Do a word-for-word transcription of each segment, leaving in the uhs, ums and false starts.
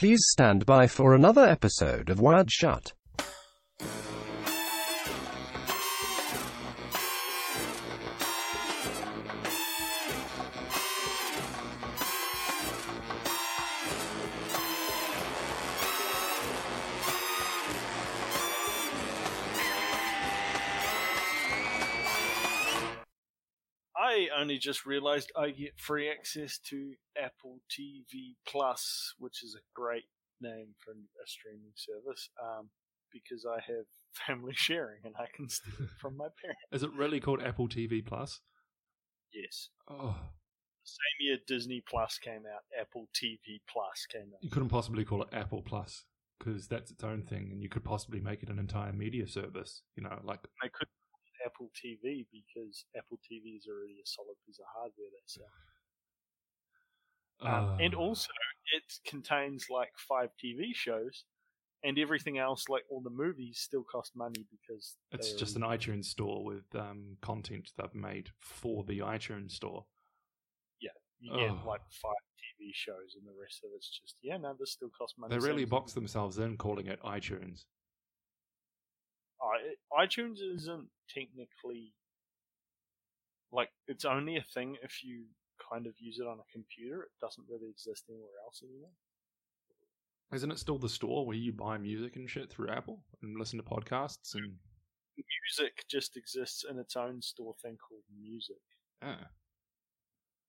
Please stand by for another episode of Wired Shut. Only just realized I get free access to Apple T V Plus, which is a great name for a streaming service, um, because I have family sharing and I can steal it from my parents. Is it really called Apple T V Plus? Yes. Oh. The same year Disney Plus came out, Apple T V Plus came out. You couldn't possibly call it Apple Plus because that's its own thing, and you could possibly make it an entire media service. You know, like I could. Apple T V, because Apple T V is already a solid piece of hardware they sell. Um, uh, and also, it contains like five T V shows, and everything else, like all the movies, still cost money because it's just an iTunes store with um, content they've made for the iTunes store. Yeah, you get oh. like five T V shows, and the rest of it's just yeah, no, this still costs money. They really box themselves in calling it iTunes. I, iTunes isn't technically, like, it's only a thing if you kind of use it on a computer. It doesn't really exist anywhere else anymore. Isn't it still the store where you buy music and shit through Apple and listen to podcasts? And music just exists in its own store thing called Music. Ah.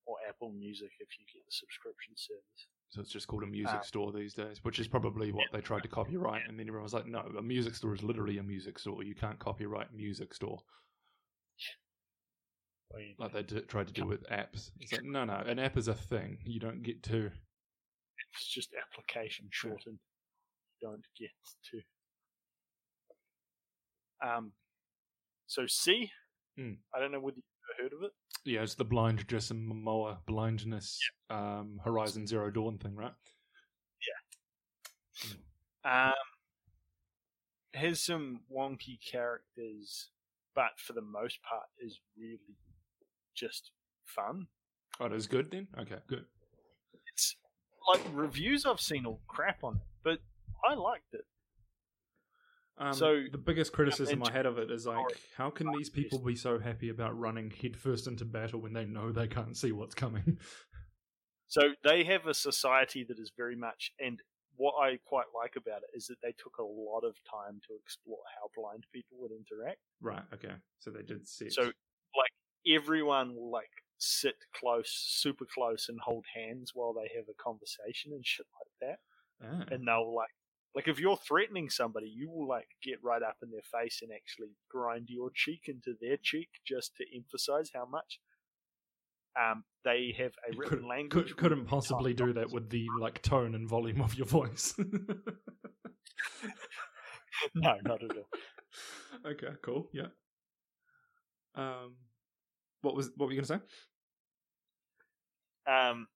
Or Apple Music if you get the subscription service. So it's just called a music um, store these days, which is probably what yeah. they tried to copyright, yeah. and then everyone was like, no, a music store is literally a music store. You can't copyright music store. Well, yeah. Like they did, tried to do with apps. It's like, no, no, an app is a thing. You don't get to. It's just application shortened. You don't get to. Um, So C, mm. I don't know whether you've ever heard of it. Yeah, it's the blind Jason Momoa blindness yep. um, Horizon Zero Dawn thing, right? Yeah. Mm. Um, has some wonky characters, but for the most part is really just fun. Oh, it is good then? Okay, good. It's like reviews I've seen all crap on it, but I liked it. Um, so the biggest criticism I had of it is like, how can these people be so happy about running headfirst into battle when they know they can't see what's coming? So they have a society that is very much, and what I quite like about it is that they took a lot of time to explore how blind people would interact. Right. Okay. So they did set. So like everyone will like sit close, super close, and hold hands while they have a conversation and shit like that, ah. and they'll like. Like, if you're threatening somebody, you will, like, get right up in their face and actually grind your cheek into their cheek just to emphasize how much. Um, they have a written could, language. Could, couldn't possibly do that with the, like, tone and volume of your voice. No, not at all. Okay, cool, yeah. Um, what was what were you going to say? Um,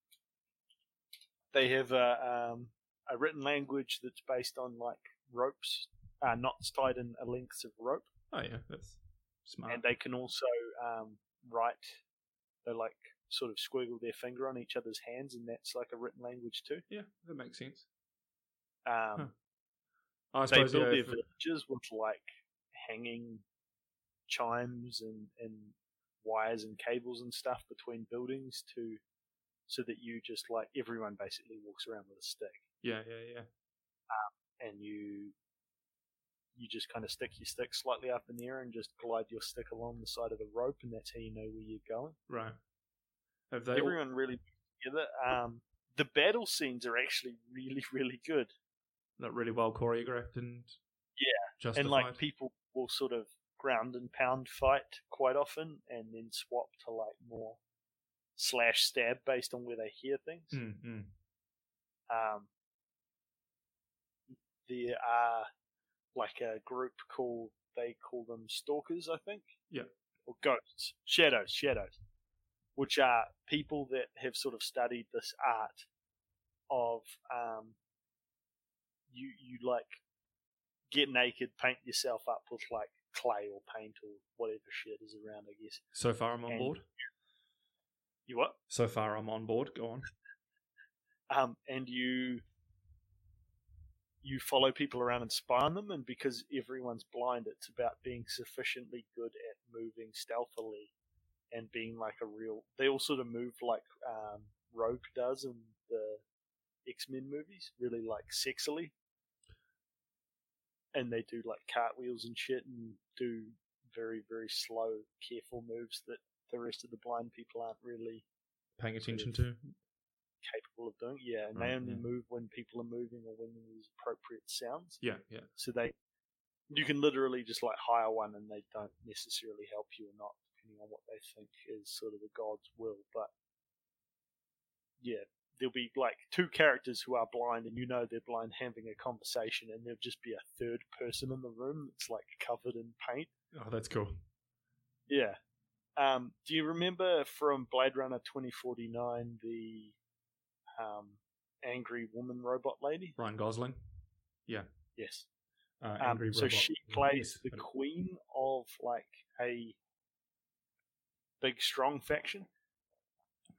they have a... Um, a written language that's based on like ropes, uh, knots tied in a length of rope. Oh yeah, that's smart. And they can also um, write. They like sort of squiggle their finger on each other's hands, and that's like a written language too. Yeah, that makes sense. Um, huh. I they build yeah, their if... villages with like hanging chimes and, and wires and cables and stuff between buildings to, so that you just like everyone basically walks around with a stick. Yeah, yeah, yeah. Um, and you you just kind of stick your stick slightly up in the air and just glide your stick along the side of the rope, and that's how you know where you're going. Right. Have they Everyone all... really together. Um, the battle scenes are actually really, really good. Not really well choreographed and yeah, justified. And like people will sort of ground and pound fight quite often, and then swap to like more slash stab based on where they hear things. Mm-hmm. Um. There are like a group called, they call them stalkers, I think. Yeah. Or ghosts. Shadows, shadows. Which are people that have sort of studied this art of um, you, you like get naked, paint yourself up with like clay or paint or whatever shit is around, I guess. So far I'm on and board. You what? So far I'm on board. Go on. um, and you... you follow people around and spy on them, and because everyone's blind, it's about being sufficiently good at moving stealthily and being like a real... They all sort of move like um, Rogue does in the X-Men movies, really like sexily. And they do like cartwheels and shit and do very, very slow, careful moves that the rest of the blind people aren't really... Paying attention to? Capable of doing. Yeah, and right, they only yeah. move when people are moving or when there's appropriate sounds. Yeah, yeah. So they... You can literally just like hire one and they don't necessarily help you or not, depending on what they think is sort of the God's will. But yeah, there'll be like two characters who are blind and you know they're blind having a conversation, and there'll just be a third person in the room that's like covered in paint. Oh, that's cool. Yeah. Um, do you remember from Blade Runner twenty forty-nine the um, angry woman robot lady? Ryan Gosling? Yeah. Yes. Uh, um, so she plays the queen of like a big strong faction.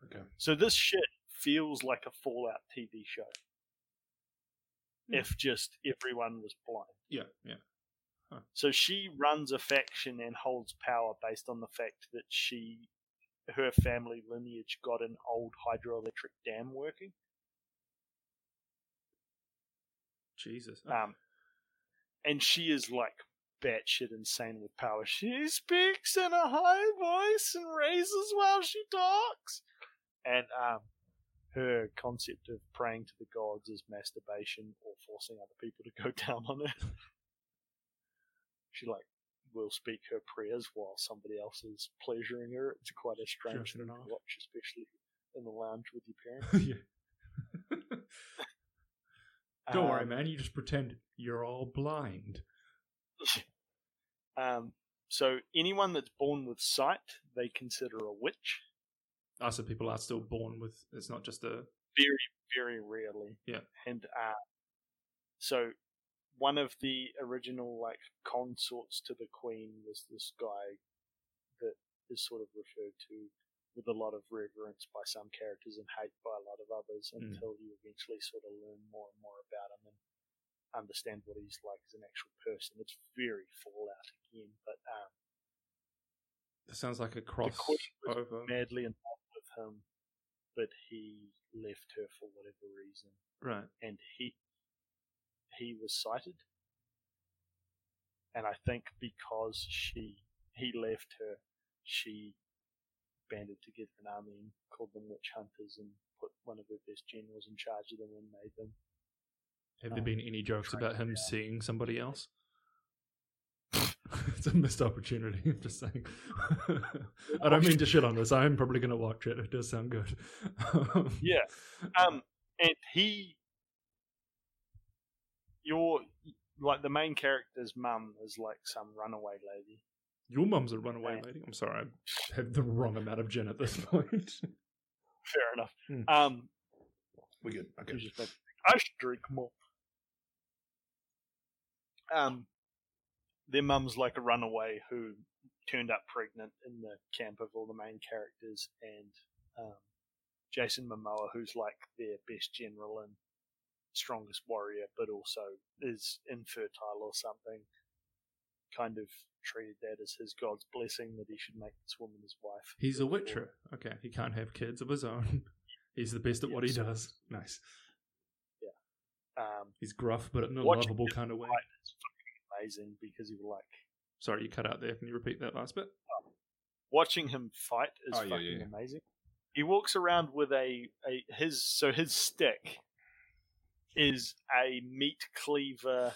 Okay. So this shit feels like a Fallout T V show. Mm. If just everyone was blind. Yeah, yeah. Huh. So she runs a faction and holds power based on the fact that she, her family lineage got an old hydroelectric dam working. Jesus. Oh. Um. And she is like batshit insane with power. She speaks in a high voice and raises while she talks. And um, her concept of praying to the gods is masturbation or forcing other people to go down on it. She like will speak her prayers while somebody else is pleasuring her. It's quite a strange thing to watch, especially in the lounge with your parents. Yeah. Don't um, worry, man. You just pretend you're all blind. Um, so anyone that's born with sight, they consider a witch. Oh, so people are still born with... It's not just a... Very, very rarely. Yeah. And uh, so one of the original like consorts to the queen was this guy that is sort of referred to with a lot of reverence by some characters and hate by a lot of others, until mm. you eventually sort of learn more and more about him and understand what he's like as an actual person. It's very Fallout again, but um, it sounds like a cross the queen was over. Madly in love with him, but he left her for whatever reason. Right, and he he was sighted, and I think because she he left her, she banded together an army and called them witch hunters and put one of her best generals in charge of them and made them. Have um, there been any jokes about him out. seeing somebody else? It's a missed opportunity, I'm just saying. I don't mean to shit on this. I'm probably going to watch it. It does sound good. Yeah. Um, and he... Your... Like, the main character's mum is like some runaway lady. Your mum's a runaway lady. I'm sorry, I have the wrong amount of gin at this point. Fair enough. Mm. Um, We're good. Okay. Like, I should drink more. Um, their mum's like a runaway who turned up pregnant in the camp of all the main characters, and um, Jason Momoa, who's like their best general and strongest warrior, but also is infertile or something, kind of treated that as his God's blessing that he should make this woman his wife. He's a witcher. Okay, he can't have kids of his own. He's the best at yeah, what he so does. Nice. Yeah. Um, he's gruff, but in a lovable kind of way. It's fucking amazing because he will like... Sorry, you cut out there. Can you repeat that last bit? Um, watching him fight is oh, fucking yeah, yeah, yeah. amazing. He walks around with a, a... his So his stick is a meat cleaver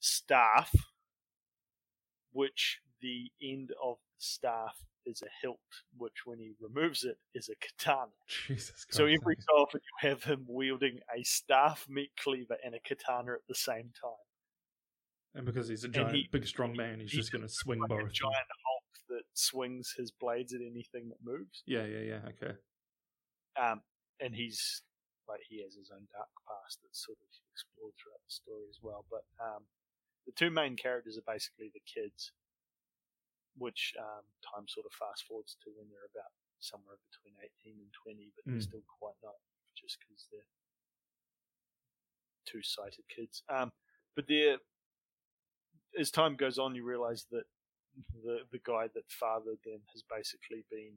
staff, which the end of the staff is a hilt, which when he removes it is a katana. Jesus Christ. So every so often you have him wielding a staff, meat cleaver, and a katana at the same time. And because he's a giant, he, big, strong man, he's, he's just going to swing like both. He's a giant Hulk that swings his blades at anything that moves. Yeah, yeah, yeah, okay. Um, and he's, like, he has his own dark past that's sort of explored throughout the story as well, but... Um, the two main characters are basically the kids, which um, time sort of fast forwards to when they're about somewhere between eighteen and twenty, but mm. they're still quite young, just because they're two-sighted kids. Um, but there, as time goes on, you realise that the the guy that fathered them has basically been,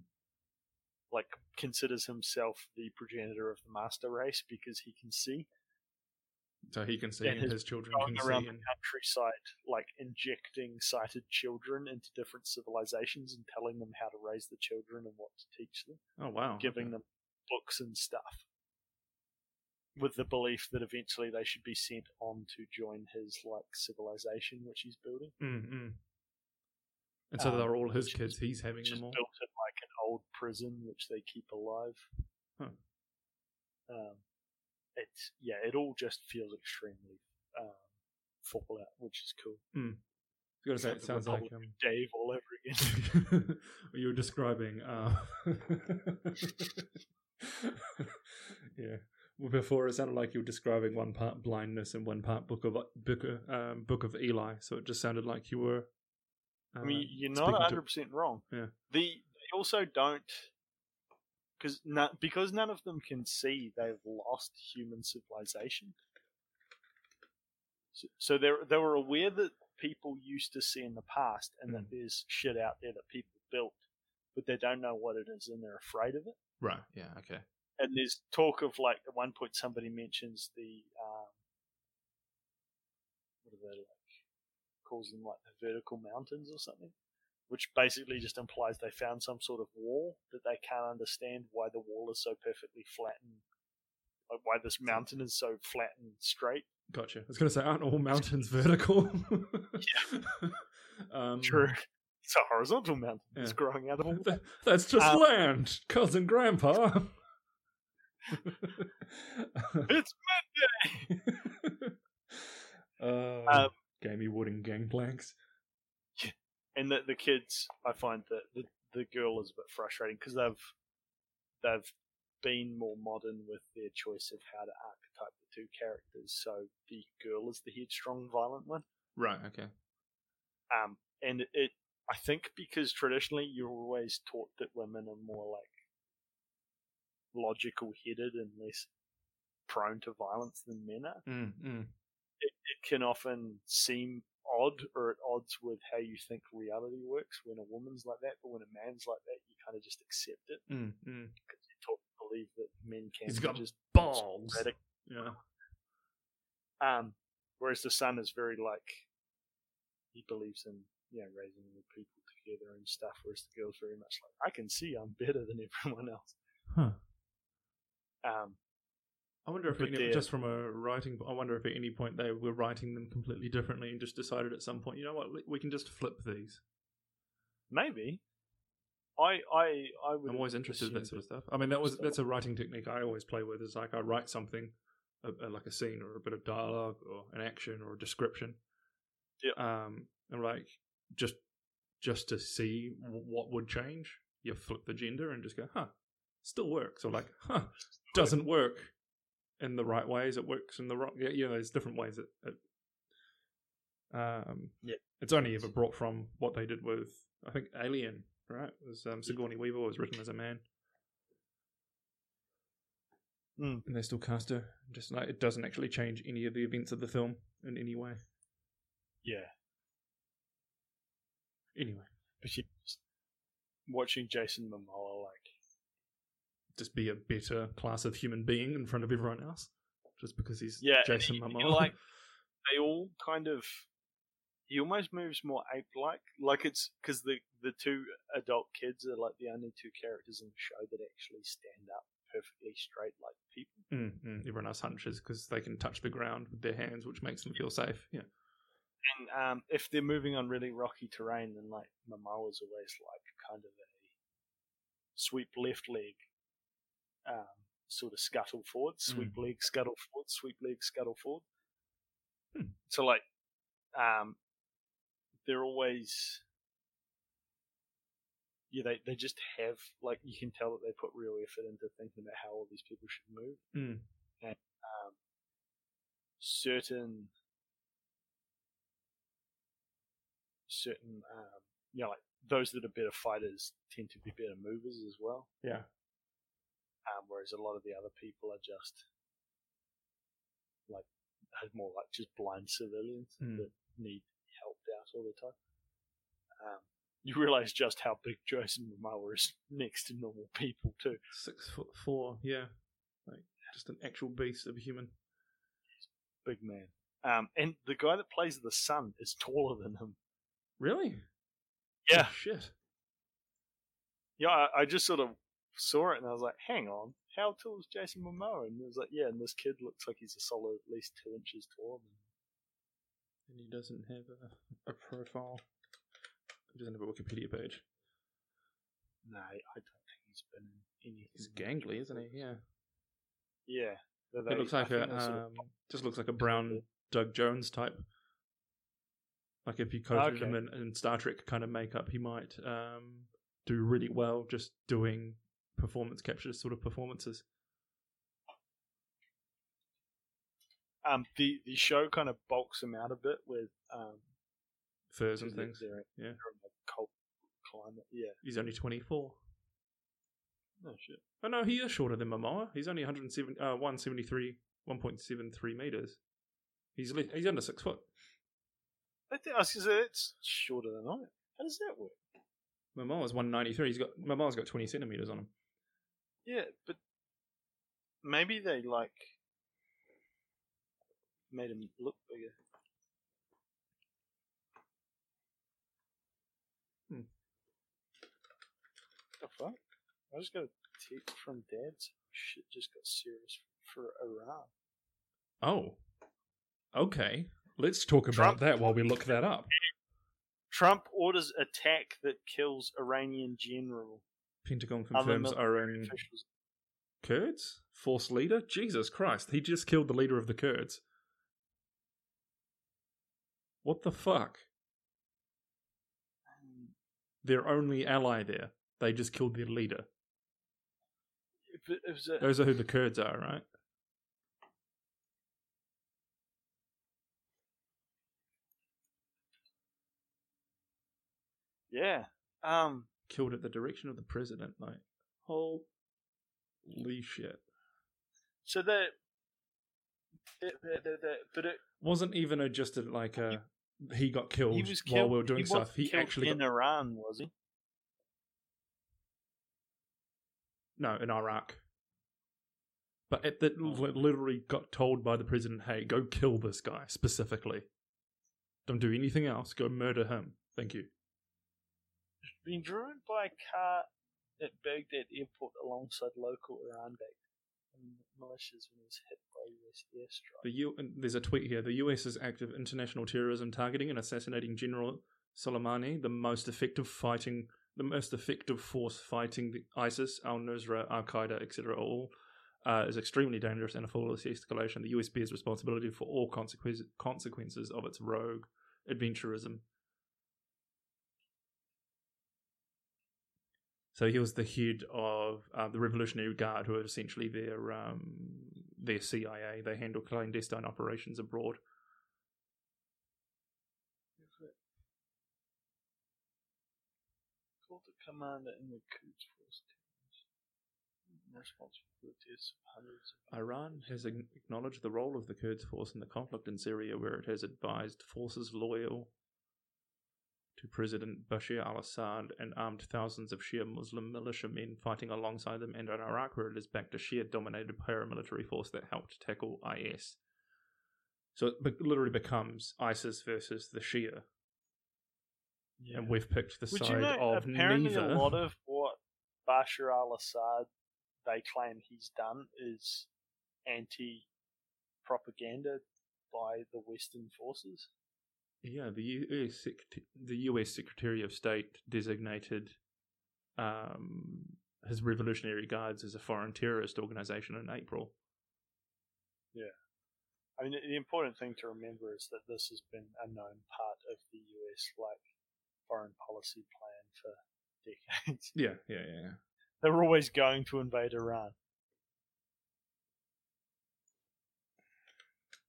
like, considers himself the progenitor of the master race because he can see. So he can see, and, and his children can see. Around the countryside, like, injecting sighted children into different civilizations and telling them how to raise the children and what to teach them. Oh, wow. Giving okay. them books and stuff. With the belief that eventually they should be sent on to join his, like, civilization, which he's building. Mm-hmm. And so um, they're all his kids. Is, he's having them all. Which is built in, like, an old prison, which they keep alive. Huh. Um. It's, yeah, it all just feels extremely um, Fallout, which is cool. Mm. I was going to say, it sounds like um... Dave all over again. You were describing, uh... yeah. Well, before it sounded like you were describing one part blindness and one part Book of Book of, um, Book of Eli. So it just sounded like you were. Uh, I mean, you're not one hundred percent to... wrong. Yeah. The they also don't. Because na- because none of them can see, they've lost human civilization. So, so they they were aware that people used to see in the past, and mm. that there's shit out there that people built, but they don't know what it is, and they're afraid of it. Right. Yeah. Okay. And there's talk of, like, at one point somebody mentions the um, what are they like? Calls them like the vertical mountains or something. Which basically just implies they found some sort of wall that they can't understand why the wall is so perfectly flat and like why this mountain is so flat and straight. Gotcha. I was going to say, aren't all mountains vertical? Yeah. um, True. It's a horizontal mountain. Yeah. It's growing out of a wall. That's just um, land, cousin grandpa. It's midday. uh, um, gamey wooden gangplanks. And the the kids, I find that the, the girl is a bit frustrating because they've they've been more modern with their choice of how to archetype the two characters. So the girl is the headstrong, violent one, right? Okay. Um, and it, I think, because traditionally you're always taught that women are more like logical headed and less prone to violence than men are. Mm, mm. It, it can often seem odd or at odds with how you think reality works when a woman's like that, but when a man's like that, you kind of just accept it because mm, mm. you talk, believe that men can. He's got just balls. Yeah. Um, whereas the son is very like he believes in you know raising the people together and stuff, whereas the girl's very much like I can see I'm better than everyone else. Huh. Um. I wonder if any, just from a writing, I wonder if at any point they were writing them completely differently and just decided at some point, you know what, we can just flip these. Maybe. I I I would. I'm always interested in that sort of stuff. I mean, that was that's a writing technique I always play with. Is like I write something, a, a, like a scene or a bit of dialogue or an action or a description. Yeah. Um, and like just just to see what would change, you flip the gender and just go, huh, still works, or like, huh, doesn't work. In the right ways, it works in the wrong. Yeah, you know, there's different ways it. it um, yeah, it's only ever brought from what they did with, I think, Alien, right? It was um, Sigourney Weaver was written as a man, mm. and they still cast her. Just like it doesn't actually change any of the events of the film in any way. Yeah. Anyway, but she's watching Jason Momoa like. Just be a better class of human being in front of everyone else, just because he's yeah, Jason he, Momoa. Like they all kind of, he almost moves more ape-like. Like it's because the the two adult kids are like the only two characters in the show that actually stand up perfectly straight like people. Mm-hmm. Everyone else hunches because they can touch the ground with their hands, which makes them feel safe. Yeah, and um, if they're moving on really rocky terrain, then like Momoa's always like kind of a sweep left leg. Um, sort of scuttle forward, sweep mm. leg, scuttle forward, sweep leg, scuttle forward. Hmm. So, like, um, they're always, yeah, they, they just have, like, you can tell that they put real effort into thinking about how all these people should move. Mm. And um, certain, certain, um, you know, like, those that are better fighters tend to be better movers as well. Yeah. Um, whereas a lot of the other people are just like are more like just blind civilians mm. that need helped out all the time. Um, you realise just how big Jason Momoa is next to normal people too. Six foot four, yeah, like just an actual beast of a human. He's a big man. Um, and the guy that plays the son is taller than him. Really? Yeah. Oh, shit. Yeah, I, I just sort of saw it and I was like, hang on, how tall is Jason Momoa? And it was like, yeah, and this kid looks like he's a solid at least two inches taller than him. And he doesn't have a, a profile. He doesn't have a Wikipedia page. No, I don't think he's been in anything. He's gangly, isn't he? Yeah. Yeah. They, it looks like a, um, sort of just looks like a brown Doug Jones type. Like if you coated okay. him in, in Star Trek kind of makeup, he might um, do really well just doing performance capture sort of performances. Um, the, the show kind of bulks him out a bit with um, furs and things. They're, yeah, they're in a cold climate. Yeah, he's only twenty-four. Oh shit! Oh no, he is shorter than Momoa. He's only one hundred seventy, uh, one seventy-three, one point seven three meters. He's le- he's under six foot. I think I was gonna say it's shorter than I. How does that work? Momoa's one ninety-three. He's got Momoa's got twenty centimeters on him. Yeah, but maybe they like made him look bigger. Hmm. The fuck. I just got a text from Dad. Shit just got serious for Iran. Oh. Okay. Let's talk Trump, about that while we look that up. Trump orders attack that kills Iranian general. Pentagon confirms Iranian officials. Kurds? Force leader? Jesus Christ. He just killed the leader of the Kurds. What the fuck? Um, their only ally there. They just killed their leader. It was a, Those are who the Kurds are, right? Yeah. Um, Killed at the direction of the president. Like, holy shit. So that, that, that, that, that but it wasn't even a, just a, like a he got killed, he was killed while we were doing he stuff. He actually in got, Iran, was he? No, in Iraq. But it, it literally got told by the president, hey, go kill this guy specifically. Don't do anything else. Go murder him. Thank you. He's been driven by a car at Baghdad airport alongside local Iran militias when he was hit by a U S airstrike. The U- There's a tweet here. The U S is active international terrorism targeting and assassinating General Soleimani, the most effective fighting... the most effective force fighting the ISIS, al-Nusra, al-Qaeda, et cetera all uh, is extremely dangerous and a flawless escalation. The U S bears responsibility for all consequences consequences of its rogue adventurism. So he was the head of uh, the Revolutionary Guard, who are essentially their um, their C I A. They handle clandestine operations abroad. Commander in the Quds Force responsible for the deaths of hundreds of Iran has acknowledged the role of the Kurds force in the conflict in Syria, where it has advised forces loyal to President Bashar al-Assad and armed thousands of Shia Muslim militiamen fighting alongside them, and in Iraq, where it has backed a Shia-dominated paramilitary force that helped tackle I S. So it be- literally becomes ISIS versus the Shia. Yeah. And we've picked the Would side you know, of apparently neither. Apparently a lot of what Bashar al-Assad, they claim he's done, is anti-propaganda by the Western forces. Yeah, the U S, the U S Secretary of State designated um, his Revolutionary Guards as a foreign terrorist organization in April. Yeah. I mean, the important thing to remember is that this has been a known part of the U S, like, foreign policy plan for decades. Yeah, yeah, yeah. They were always going to invade Iran.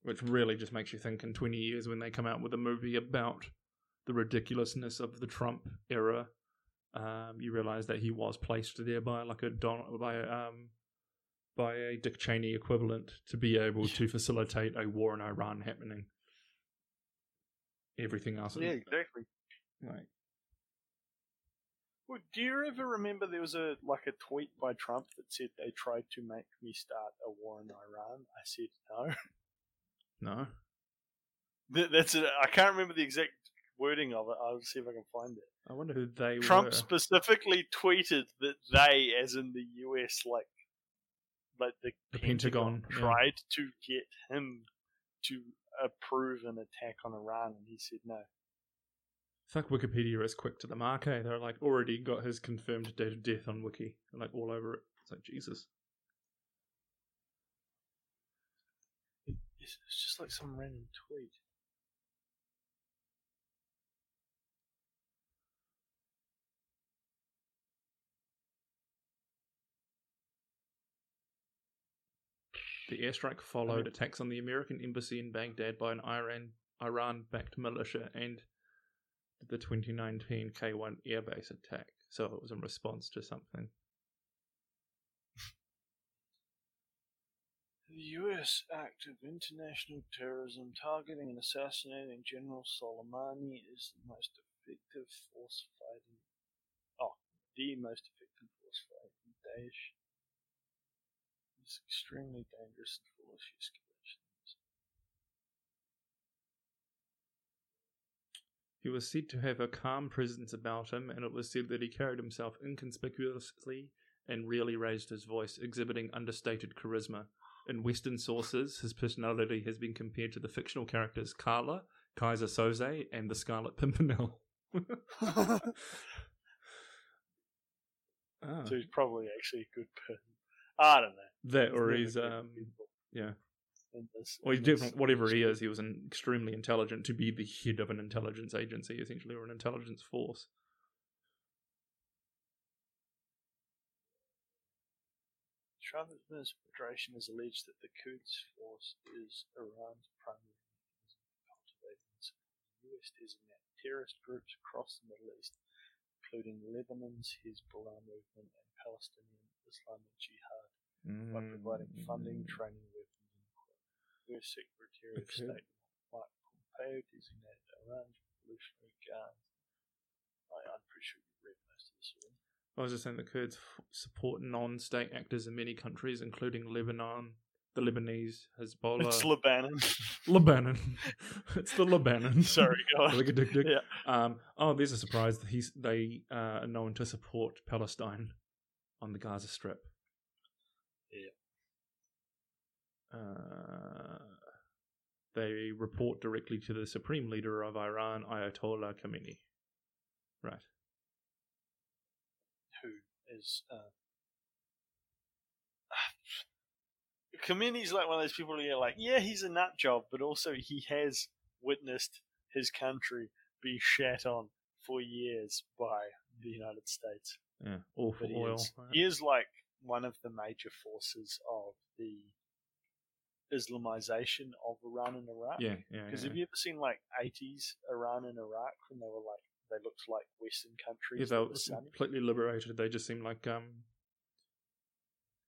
Which really just makes you think in twenty years when they come out with a movie about the ridiculousness of the Trump era, um, you realise that he was placed there by like a Don- by um, by a Dick Cheney equivalent to be able to facilitate a war in Iran happening. Everything else. Yeah, exactly. Like, well, do you ever remember there was a like a tweet by Trump that said they tried to make me start a war in Iran? I said no. No. That, that's it. I can't remember the exact wording of it. I'll see if I can find it. I wonder who they Trump were. Trump specifically tweeted that they, as in the U S, like like the, the Pentagon, Pentagon tried yeah. to get him to approve an attack on Iran, and he said no. Fuck, Wikipedia is quick to the mark, eh? They're like already got his confirmed date of death on Wiki, like all over it. It's like, Jesus. It's just like some random tweet. The airstrike followed attacks on the American embassy in Baghdad by an Iran, Iran-backed militia and the twenty nineteen K one airbase attack. So it was in response to something. The U S act of international terrorism targeting and assassinating General Soleimani is the most effective force fighting... Oh, the most effective force fighting Daesh. It's extremely dangerous and full of escalations. He was said to have a calm presence about him, and it was said that he carried himself inconspicuously and rarely raised his voice, exhibiting understated charisma. In Western sources, his personality has been compared to the fictional characters Carla, Kaiser Soze, and the Scarlet Pimpernel. oh. So he's probably actually a good person. I don't know. That or he's, um, yeah. This, or he's different, whatever he is, he was an extremely intelligent to be the head of an intelligence agency, essentially, or an intelligence force. Trump administration has alleged that the Quds Force is Iran's primary mechanism for cultivating the U S designated terrorist groups across the Middle East, including Lebanon's Hezbollah movement and Palestinian Islamic Jihad, mm. by providing funding, training, weapons, and equipment. U S Secretary of okay. State Mike Pompeo designated Iran's Revolutionary Guard. I, I'm pretty sure you've read most of this already. I was just saying the Kurds f- support non-state actors in many countries, including Lebanon, the Lebanese, Hezbollah. It's Lebanon. Lebanon. It's the Lebanon. Sorry, go on. yeah. um, oh, there's a surprise. He's, they uh, are known to support Palestine on the Gaza Strip. Yeah. Uh, they report directly to the Supreme Leader of Iran, Ayatollah Khamenei. Right. Who is... Uh... Khamenei's like one of those people who are like, yeah, he's a nut job, but also he has witnessed his country be shat on for years by the United States. Yeah, all for oil. Is, right. He is like one of the major forces of the Islamization of Iran and Iraq. Yeah, yeah. Because yeah, have yeah. you ever seen like eighties Iran and Iraq when they were like, they looked like Western countries? Yeah, they were completely liberated. They just seemed like, um,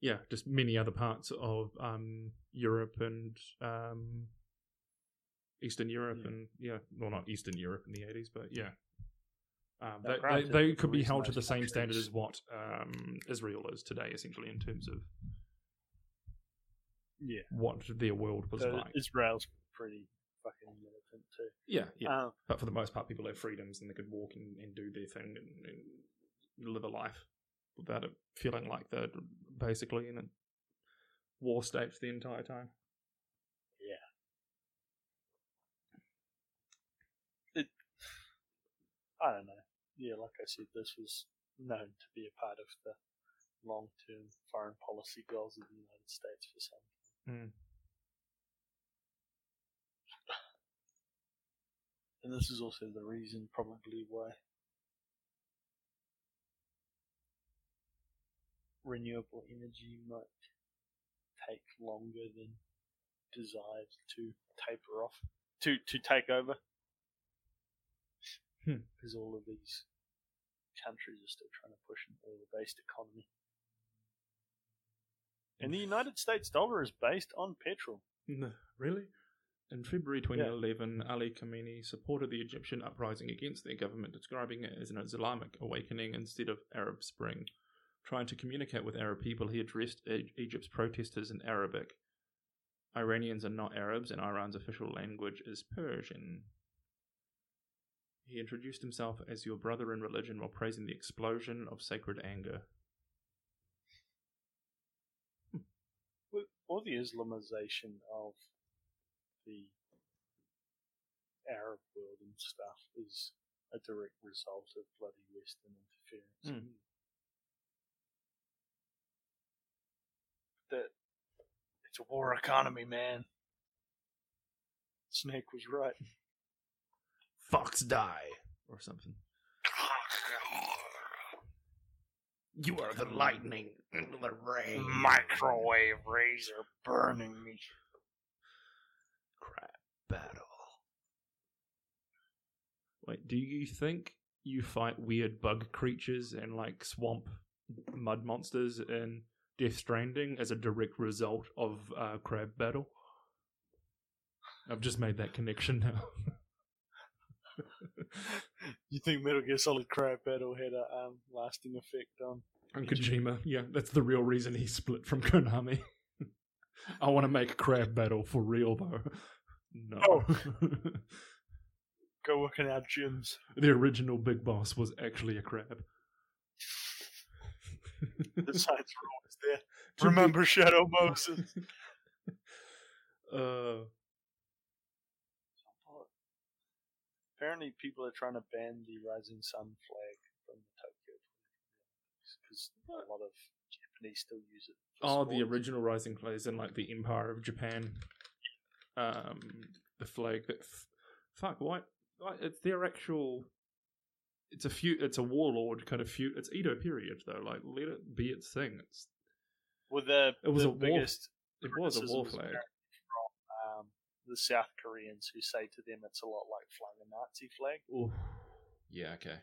yeah, just many other parts of um, Europe and um, Eastern Europe yeah. and, yeah, well, not Eastern Europe in the eighties, but yeah. Um, they they, they, they could be held to the same countries. standard as what um, Israel is today, essentially, in terms of yeah what their world was so like. Israel's pretty fucking militant too. Yeah, yeah. Um, but for the most part, people have freedoms and they could walk and, and do their thing and, and live a life without it feeling like they're basically in a war state the entire time. Yeah. It, I don't know. Yeah, like I said, this was known to be a part of the long-term foreign policy goals of the United States for some time. Mm. And this is also the reason, probably, why renewable energy might take longer than desired to taper off, to, to take over. Because hmm. all of these countries are still trying to push an oil-based economy. And the United States dollar is based on petrol. Really? In February twenty eleven, yeah. Ali Khamenei supported the Egyptian uprising against their government, describing it as an Islamic awakening instead of Arab Spring. Trying to communicate with Arab people, he addressed e- Egypt's protesters in Arabic. Iranians are not Arabs, and Iran's official language is Persian. He introduced himself as your brother in religion while praising the explosion of sacred anger. Or the Islamization of the Arab world and stuff is a direct result of bloody Western interference. Mm. That it's a war economy, man. Snake was right. Fox die or something. You are the lightning and the rain. Microwave razor burning me. Crap battle. Wait, do you think you fight weird bug creatures and like swamp mud monsters in Death Stranding as a direct result of uh, crab battle? I've just made that connection now. You think Metal Gear Solid Crab Battle had a um, lasting effect on and Kojima? Yeah, that's the real reason he split from Konami. I want to make Crab Battle for real, though. No. Oh. Go work in our gyms. The original Big Boss was actually a crab. The signs were always there. To Remember be- Shadow Moses. uh... Apparently, people are trying to ban the Rising Sun flag from the Tokyo because a lot of Japanese still use it. Oh, sports. The original Rising flag is in like the Empire of Japan. Um, the flag that f- fuck why, why it's their actual. It's a few. It's a warlord kind of few. It's Edo period though. Like let it be its thing. It's, well, the it was the a biggest. War, it was a war flag. From, um, the South Koreans who say to them it's a lot like flying a Nazi flag. Ooh. Yeah, okay.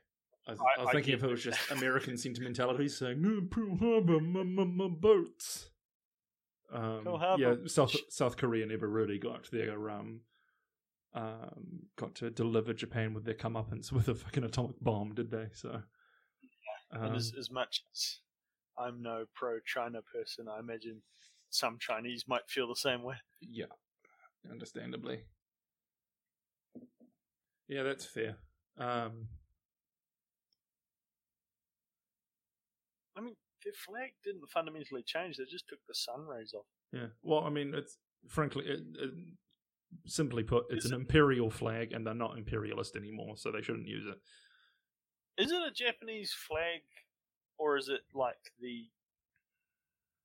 I was, I, I was I thinking if it was just American sentimentality saying, oh, Pearl Harbor, my, my, my boats. Um, Pearl Harbor. Yeah, South, South Korea never really got their, um, um, got to deliver Japan with their comeuppance with a fucking atomic bomb, did they? So, yeah. And um, as, as much as I'm no pro-China person, I imagine some Chinese might feel the same way. Yeah. Understandably. Yeah, that's fair. Um, I mean, their flag didn't fundamentally change. They just took the sun rays off. Yeah. Well, I mean, it's frankly, it, it, simply put, it's Is an it, imperial flag and they're not imperialist anymore, so they shouldn't use it. Is it a Japanese flag or is it like the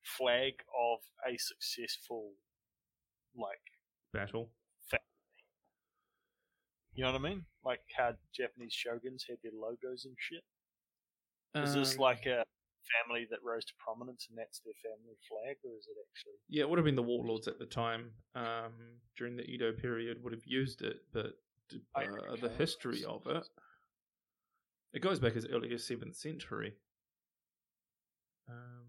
flag of a successful, like, battle. You know what I mean? Like how Japanese shoguns had their logos and shit. Is um, this like a family that rose to prominence and that's their family flag, or is it actually? Yeah, it would have been the warlords at the time um, during the Edo period would have used it, but uh, the history of it, it goes back as early as seventh century. Um.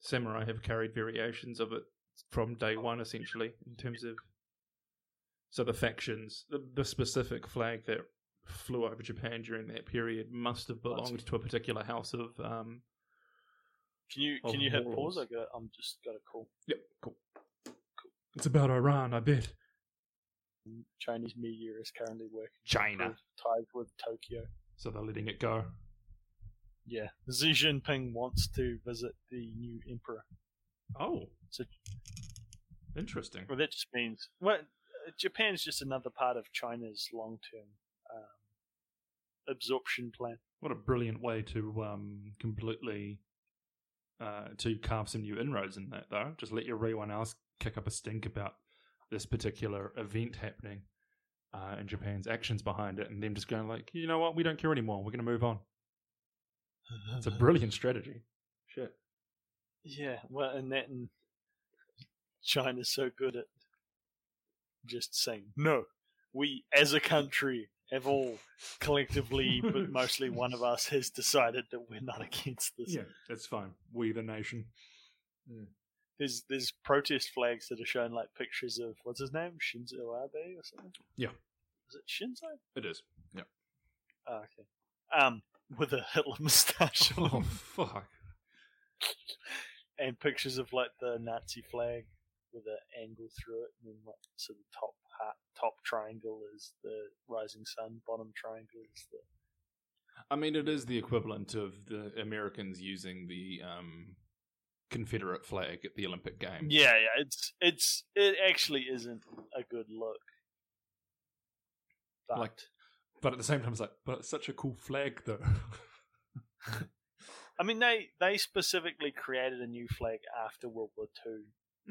Samurai have carried variations of it from day one, essentially, in terms of... So the factions, the, the specific flag that flew over Japan during that period must have belonged to a particular house of... Um, can you of can you hit pause? I got, I'm just got a call. Yep, cool. cool. It's about Iran, I bet. Chinese media is currently working... China. With, tied with Tokyo. So they're letting it go. Yeah, Xi Jinping wants to visit the new emperor. Oh, so, interesting. Well, that just means well, Japan's just another part of China's long-term um, absorption plan. What a brilliant way to um, completely uh, to carve some new inroads in that, though. Just let everyone else kick up a stink about this particular event happening uh, and Japan's actions behind it, and them just going like, you know what, we don't care anymore. We're going to move on. It's a brilliant strategy. Shit. Yeah, well, and that and China's so good at just saying, no, we as a country have all collectively, but mostly one of us, has decided that we're not against this. Yeah, that's fine. We the nation. Yeah. There's there's protest flags that are shown, like pictures of, what's his name? Shinzo Abe or something? Yeah. Is it Shinzo? It is, yeah. Oh, okay. Um, with a Hitler moustache. Oh, fuck. And pictures of, like, the Nazi flag with an angle through it, and then, like, so the top heart, top triangle is the rising sun, bottom triangle is the... I mean, it is the equivalent of the Americans using the... um. Confederate flag at the Olympic Games. Yeah, yeah, it's it's it actually isn't a good look. But like, but at the same time, it's like, but it's such a cool flag, though. I mean, they they specifically created a new flag after World War Two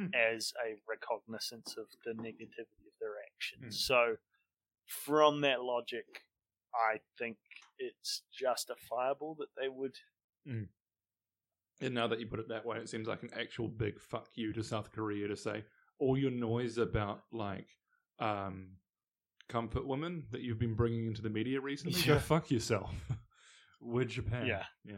mm. as a recognizance of the negativity of their actions. Mm. So, from that logic, I think it's justifiable that they would. Mm. And now that you put it that way, it seems like an actual big fuck you to South Korea to say, all your noise about, like, um, comfort women that you've been bringing into the media recently, yeah. Go fuck yourself. We're Japan. Yeah. Yeah.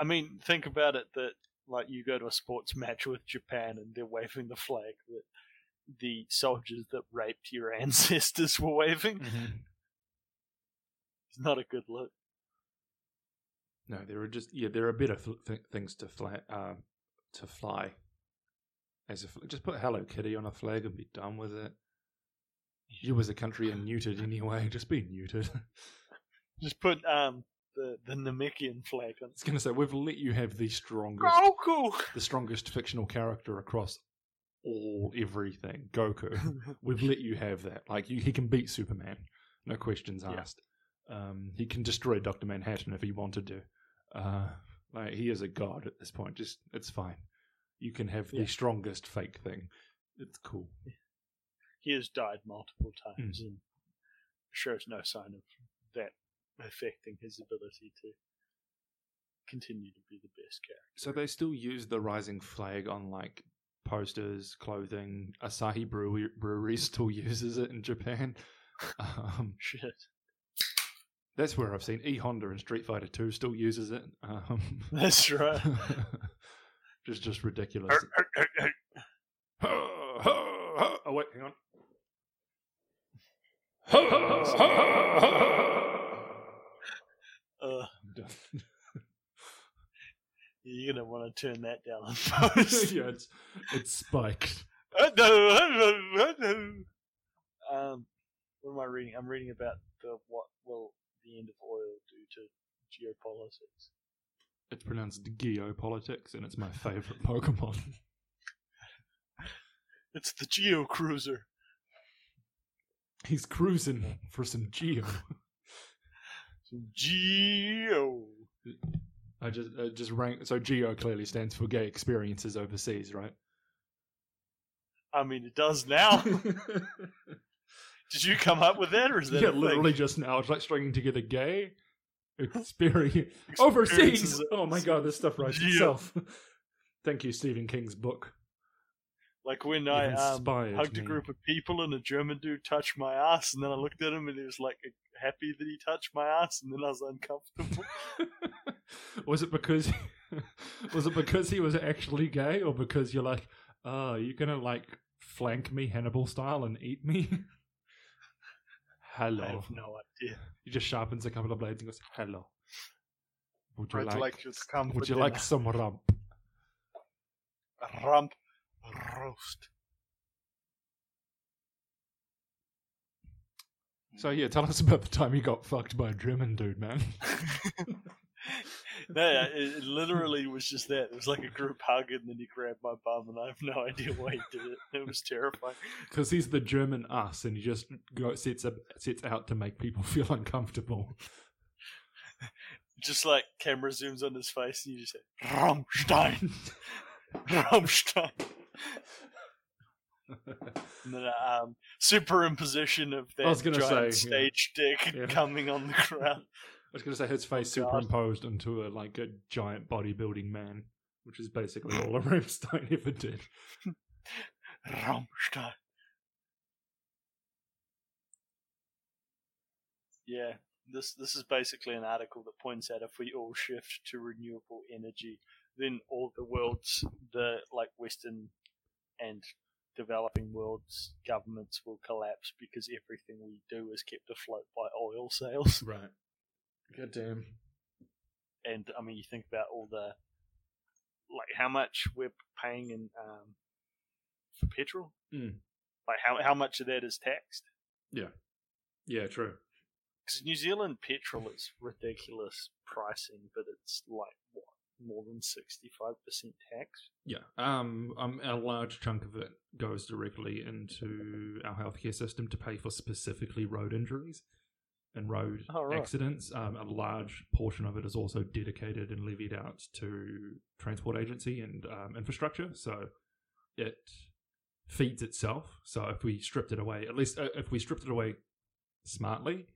I mean, think about it that, like, you go to a sports match with Japan and they're waving the flag that the soldiers that raped your ancestors were waving. Mm-hmm. It's not a good look. No, there are just yeah, there are better fl- th- things to fly. Uh, to fly, as a fl- just put Hello Kitty on a flag and be done with it. You as a country are neutered anyway. Just be neutered. Just put um the, the Namekian flag on. I was going to say we've let you have the strongest Goku, the strongest fictional character across all everything. Goku, we've let you have that. Like you, he can beat Superman, no questions yeah. asked. Um, he can destroy Doctor Manhattan if he wanted to. Uh, like he is a god at this point. Just it's fine. You can have yeah. the strongest fake thing. It's cool. He has died multiple times mm. and shows no sign of that affecting his ability to continue to be the best character. So they still use the rising flag on like posters, clothing. Asahi Brewery, brewery still uses it in Japan. Um, Shit. That's where I've seen E Honda in Street Fighter Two still uses it. Um, That's right. just, just ridiculous. Oh wait, hang on. uh, I'm done. You're gonna want to turn that down on post. Yeah, it's it's spiked. Um, what am I reading? I'm reading about the what will. The end of oil due to geopolitics. It's pronounced geopolitics, and it's my favorite Pokemon. It's the Geo Cruiser. He's cruising for some Geo. Some Geo. I just, I just rank. So Geo clearly stands for Gay Experiences Overseas, right? I mean, it does now. Did you come up with that, or is that yeah, literally thing? Just now? It's like stringing together gay experience overseas. Oh my god, this stuff writes yeah. itself. Thank you, Stephen King's book. Like when you I um, hugged me. A group of people and a German dude touched my ass, and then I looked at him and he was like happy that he touched my ass, and then I was uncomfortable. was it because was it because he was actually gay, or because you're like, oh, you're gonna like flank me Hannibal style and eat me? Hello. I have no idea. He just sharpens a couple of blades and goes, hello. Would you I'd like, like you to come Would you dinner. Like some rump? Rump roast. So yeah, tell us about the time you got fucked by a German dude, man. No, it literally was just that. It was like a group hug, and then he grabbed my bum, and I have no idea why he did it. It was terrifying. Because he's the German us, and he just go, sets up, sets out to make people feel uncomfortable. Just like camera zooms on his face, and you just say, Rammstein! Rammstein! And then a um, superimposition of that giant say, stage yeah. dick yeah. coming on the crowd. I was going to say his face oh, superimposed into a like a giant bodybuilding man, which is basically all a Rammstein ever did. Rammstein. Yeah, this this is basically an article that points out if we all shift to renewable energy, then all the world's, the like Western and developing world's governments will collapse because everything we do is kept afloat by oil sales. Right. Goddamn. And I mean, you think about all the, like, how much we're paying in um, for petrol. Mm. Like how how much of that is taxed? Yeah. Yeah, true. Because New Zealand petrol is ridiculous pricing, but it's like what, more than sixty-five percent tax? Yeah. Um, um, a large chunk of it goes directly into our healthcare system to pay for specifically road injuries and road oh, right. accidents. Um, a large portion of it is also dedicated and levied out to transport agency and um, infrastructure. So it feeds itself. So if we stripped it away, at least uh, if we stripped it away smartly,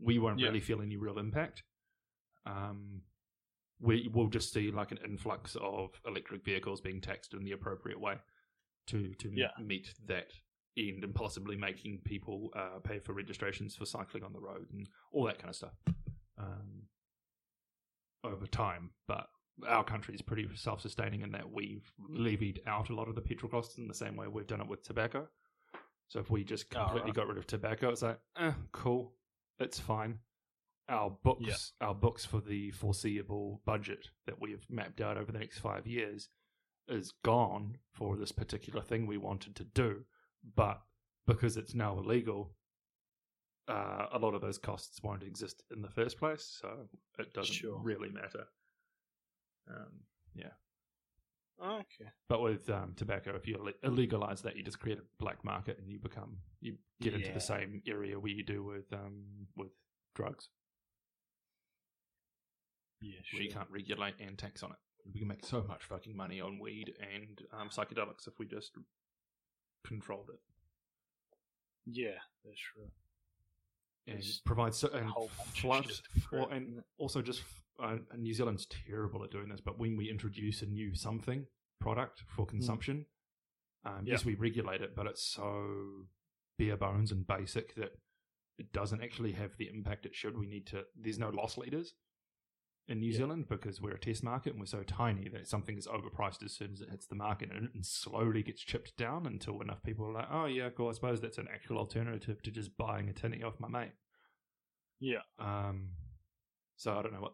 we won't yeah. really feel any real impact. Um, we will just see like an influx of electric vehicles being taxed in the appropriate way to, to yeah. meet that end, and possibly making people uh, pay for registrations for cycling on the road and all that kind of stuff um, over time. But our country is pretty self-sustaining in that we've levied out a lot of the petrol costs in the same way we've done it with tobacco. So if we just completely oh, right. got rid of tobacco, it's like, eh, cool, it's fine. Our books, yeah. our books for the foreseeable budget that we have mapped out over the next five years is gone for this particular thing we wanted to do. But because it's now illegal, uh, a lot of those costs won't exist in the first place, so it doesn't sure. really matter. Um, yeah. Okay. But with um, tobacco, if you illegalize that, you just create a black market, and you become you get yeah. into the same area where you do with um, with drugs. Yeah, sure. We can't regulate and tax on it. We can make so much fucking money on weed and um, psychedelics if we just controlled it. Yeah, that's true. And it's provides so, and floods, or, and also just uh, New Zealand's terrible at doing this. But when we introduce a new something product for consumption, mm. um, yeah. yes, we regulate it, but it's so bare bones and basic that it doesn't actually have the impact it should. We need to. There's no loss leaders in New yeah. Zealand because we're a test market and we're so tiny that something is overpriced as soon as it hits the market, and it slowly gets chipped down until enough people are like, oh yeah, cool, I suppose that's an actual alternative to just buying a tinny off my mate. Yeah. Um. So I don't know.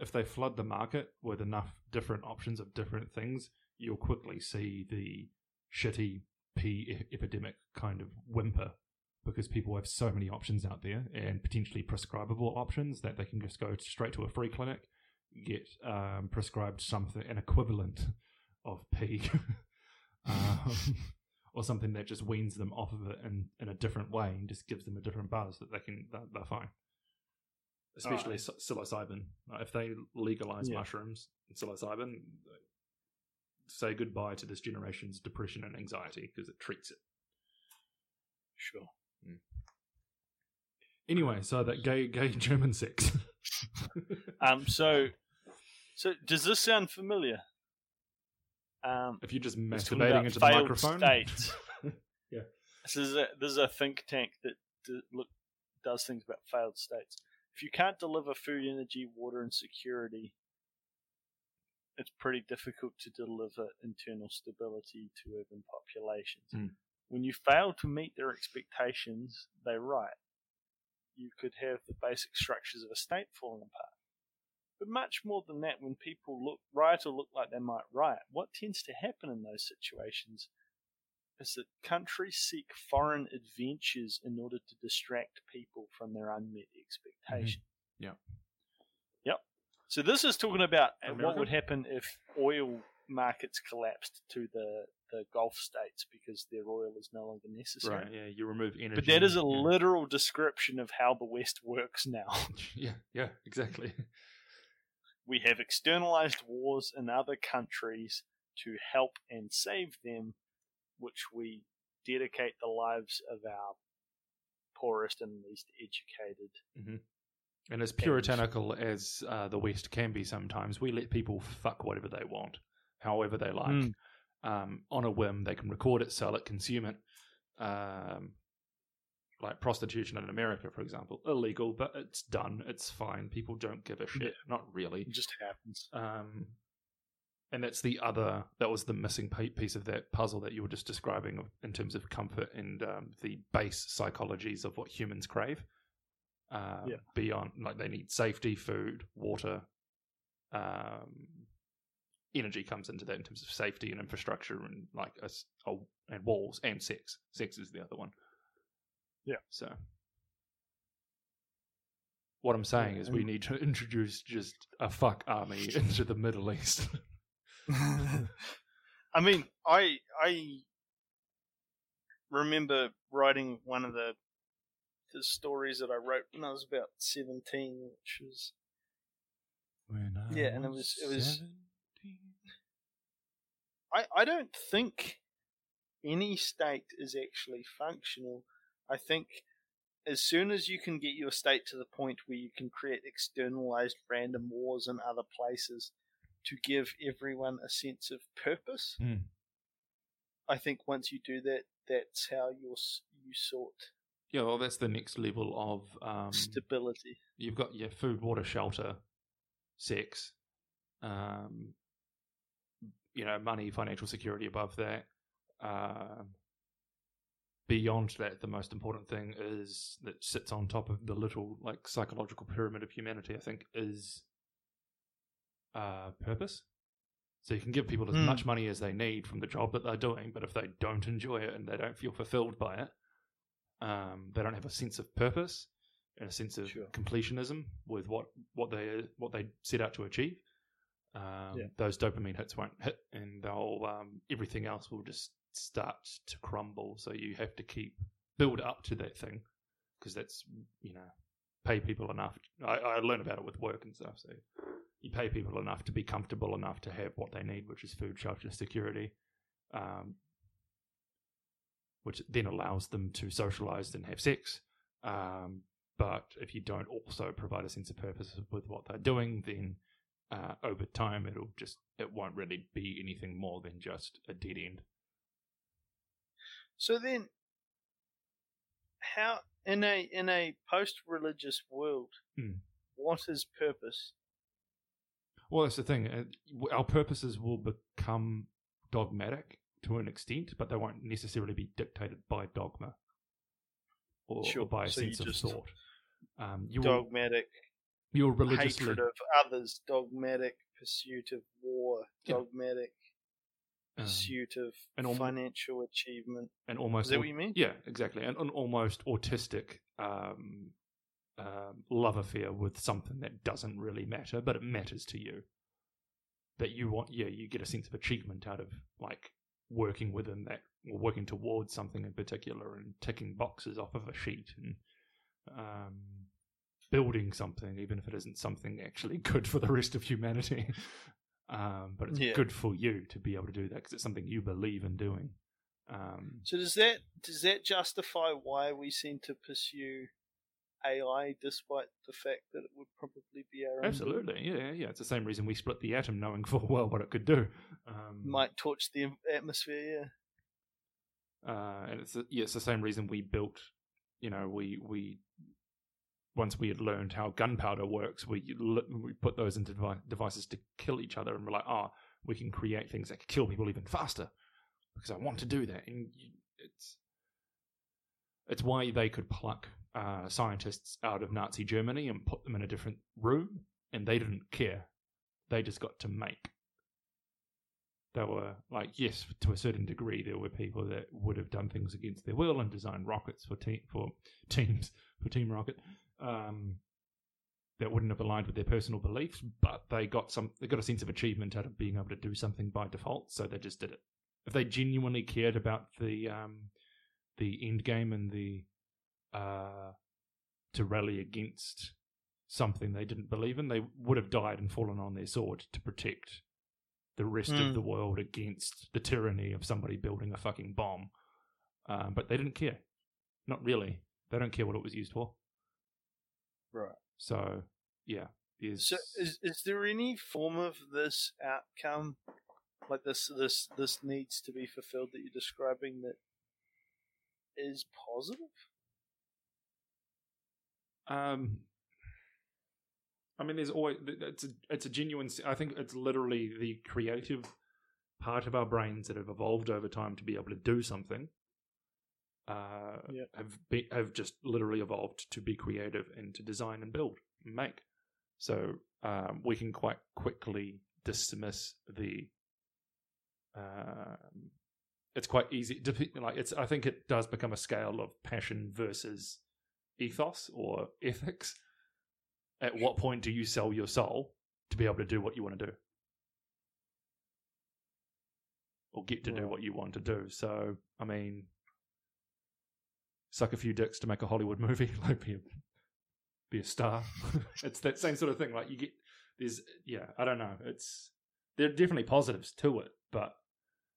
If they flood the market with enough different options of different things, you'll quickly see the shitty pee epidemic kind of whimper, because people have so many options out there and potentially prescribable options that they can just go straight to a free clinic, get um, prescribed something, an equivalent of pee um, or something that just weans them off of it in, in a different way and just gives them a different buzz that they can, that they're fine. Especially uh, psilocybin. If they legalize yeah. mushrooms and psilocybin, say goodbye to this generation's depression and anxiety because it treats it. Sure. Anyway, so that gay gay German sex. um. So, so does this sound familiar? Um. If you're just masturbating into the microphone. States. yeah. This is a, this is a think tank that do, look does things about failed states. If you can't deliver food, energy, water, and security, it's pretty difficult to deliver internal stability to urban populations. Mm. When you fail to meet their expectations, they riot. You could have the basic structures of a state falling apart. But much more than that, when people look riot or look like they might riot, what tends to happen in those situations is that countries seek foreign adventures in order to distract people from their unmet expectations. Mm-hmm. Yeah. Yep. So this is talking about America. What would happen if oil markets collapsed to the, the Gulf states because their oil is no longer necessary. Right, yeah, you remove energy. But that is a yeah. literal description of how the West works now. yeah, yeah, exactly. We have externalized wars in other countries to help and save them, which we dedicate the lives of our poorest and least educated. Mm-hmm. And as puritanical as uh, the West can be sometimes, we let people fuck whatever they want, however they like. Mm. Um, on a whim, they can record it, sell it, consume it. Um, like prostitution in America, for example, illegal, but it's done. It's fine. People don't give a shit. Yeah. Not really. It just happens. Um, and that's the other, that was the missing piece of that puzzle that you were just describing in terms of comfort and um, the base psychologies of what humans crave. Uh, yeah. Beyond, like, they need safety, food, water. Um, energy comes into that in terms of safety and infrastructure and like a, a, and walls and sex. Sex is the other one. Yeah. So what I'm saying is we need to introduce just a fuck army into the Middle East. I mean, I I remember writing one of the, the stories that I wrote when I was about seventeen, which was when I yeah, and it was it was. seventeen? I I don't think any state is actually functional. I think as soon as you can get your state to the point where you can create externalized random wars in other places to give everyone a sense of purpose, mm. I think once you do that, that's how you're, you sort. Yeah, well, that's the next level of um, stability. You've got your food, water, shelter, sex, um, you know, money, financial security above that. Uh, Beyond that, the most important thing is that sits on top of the little like psychological pyramid of humanity, I think, is uh, purpose. So you can give people as mm. much money as they need from the job that they're doing, but if they don't enjoy it and they don't feel fulfilled by it, um, they don't have a sense of purpose and a sense of sure. completionism with what, what they what they set out to achieve. Um, yeah. Those dopamine hits won't hit, and they'll um, everything else will just start to crumble, so you have to keep build up to that thing, because that's, you know, pay people enough. I, I learned about it with work and stuff. So you pay people enough to be comfortable enough to have what they need, which is food, shelter, security, um, which then allows them to socialize and have sex. Um, but if you don't also provide a sense of purpose with what they're doing, then uh, over time it'll just it won't really be anything more than just a dead end. So then, how in a in a post-religious world, mm. what is purpose? Well, that's the thing. Our purposes will become dogmatic to an extent, but they won't necessarily be dictated by dogma or, sure. or by a so sense of thought. Um, you dogmatic. Your religiously... hatred of others, dogmatic pursuit of war, yeah. dogmatic. Pursuit of um, an financial al- achievement. And almost, is that what you mean? Yeah, exactly. An, an almost autistic um, uh, love affair with something that doesn't really matter, but it matters to you. That you want, yeah, you get a sense of achievement out of like working within that, or working towards something in particular, and ticking boxes off of a sheet, and um, building something, even if it isn't something actually good for the rest of humanity. Um, but it's yeah. good for you to be able to do that because it's something you believe in doing. Um, so does that does that justify why we seem to pursue A I despite the fact that it would probably be our own? Absolutely, yeah, yeah. It's the same reason we split the atom, knowing full well what it could do. Um, Might torch the atmosphere, yeah. Uh, and it's yeah, it's the same reason we built. You know, we we. Once we had learned how gunpowder works, we we put those into devi- devices to kill each other, and we're like, ah, oh, we can create things that can kill people even faster because I want to do that. And you, it's it's why they could pluck uh, scientists out of Nazi Germany and put them in a different room, and they didn't care. They just got to make. They were like, yes, to a certain degree, there were people that would have done things against their will and designed rockets for te- for teams for Team Rocket. Um, that wouldn't have aligned with their personal beliefs, but they got some. They got a sense of achievement out of being able to do something by default, so they just did it. If they genuinely cared about the um, the end game and the uh, to rally against something they didn't believe in, they would have died and fallen on their sword to protect the rest mm. of the world against the tyranny of somebody building a fucking bomb. Um, but they didn't care. Not really. They don't care what it was used for. Right. So, yeah. Is... So, is is there any form of this outcome, like this this this needs to be fulfilled that you're describing, that is positive? Um, I mean, there's always it's a, it's a genuine. I think it's literally the creative part of our brains that have evolved over time to be able to do something. Uh, yep. have be, have just literally evolved to be creative and to design and build and make. So um, we can quite quickly dismiss the. Um, it's quite easy. Like it's, I think it does become a scale of passion versus ethos or ethics. At what point do you sell your soul to be able to do what you want to do, or get to do what you want to do? So, I mean. Suck a few dicks to make a Hollywood movie, like be a, be a star. It's that same sort of thing. Like you get there's yeah, I don't know. It's there are definitely positives to it, but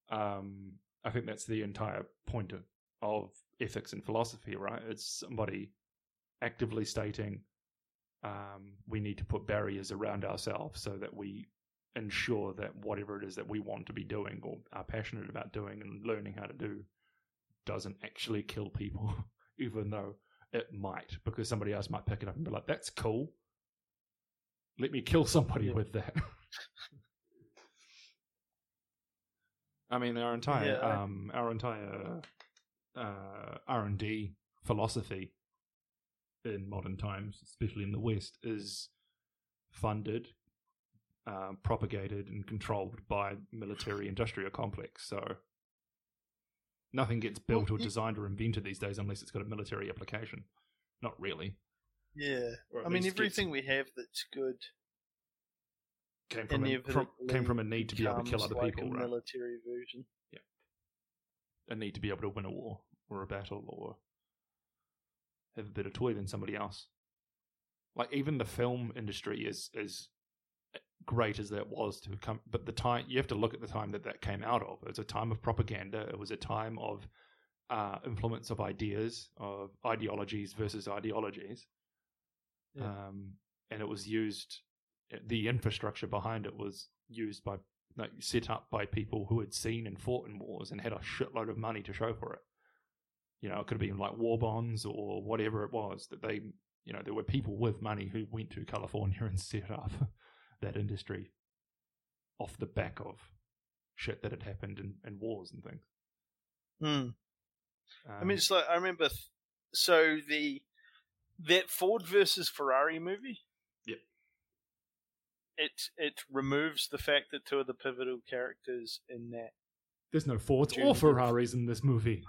um, I think that's the entire point of, of ethics and philosophy, right? It's somebody actively stating um, we need to put barriers around ourselves so that we ensure that whatever it is that we want to be doing or are passionate about doing and learning how to do doesn't actually kill people, even though it might, because somebody else might pick it up and be like, that's cool. Let me kill somebody yeah. with that. I mean, our entire yeah, I... um, our entire uh, R and D philosophy in modern times, especially in the West, is funded, uh, propagated, and controlled by military-industrial complex, so... Nothing gets built or designed or invented these days unless it's got a military application. Not really. Yeah. I mean, everything we have that's good came from a, from, came from a need to be able to kill other like people, a right? Military version. Yeah. A need to be able to win a war or a battle or have a better toy than somebody else. Like even the film industry is is great as that was to come, but the time you have to look at the time that that came out of. It's a time of propaganda. It was a time of uh, influence of ideas, of ideologies versus ideologies, yeah. um, and it was used. The infrastructure behind it was used by like, set up by people who had seen and fought in wars and had a shitload of money to show for it. You know, it could have been like war bonds or whatever it was that they. You know, there were people with money who went to California and set up. That industry off the back of shit that had happened in, in wars and things. Mm. Um, I mean, it's like, I remember, th- so the, that Ford versus Ferrari movie, yep. it, it removes the fact that two of the pivotal characters in that. There's no Fords journey. Or Ferraris in this movie.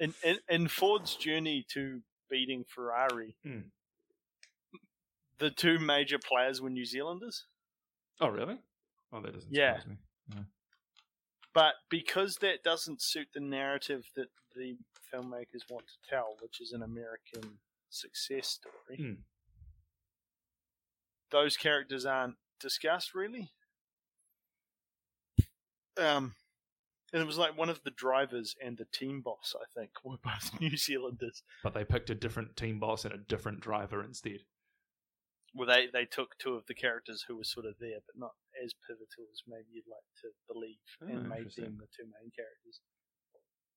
in, in, in Ford's journey to beating Ferrari, mm. the two major players were New Zealanders. Oh, really? Oh, that doesn't yeah. surprise me. No. But because that doesn't suit the narrative that the filmmakers want to tell, which is an American success story, mm. those characters aren't discussed, really. Um, and it was like one of the drivers and the team boss, I think, were both New Zealanders. But they picked a different team boss and a different driver instead. Well, they, they took two of the characters who were sort of there, but not as pivotal as maybe you'd like to believe, oh, and made them the two main characters.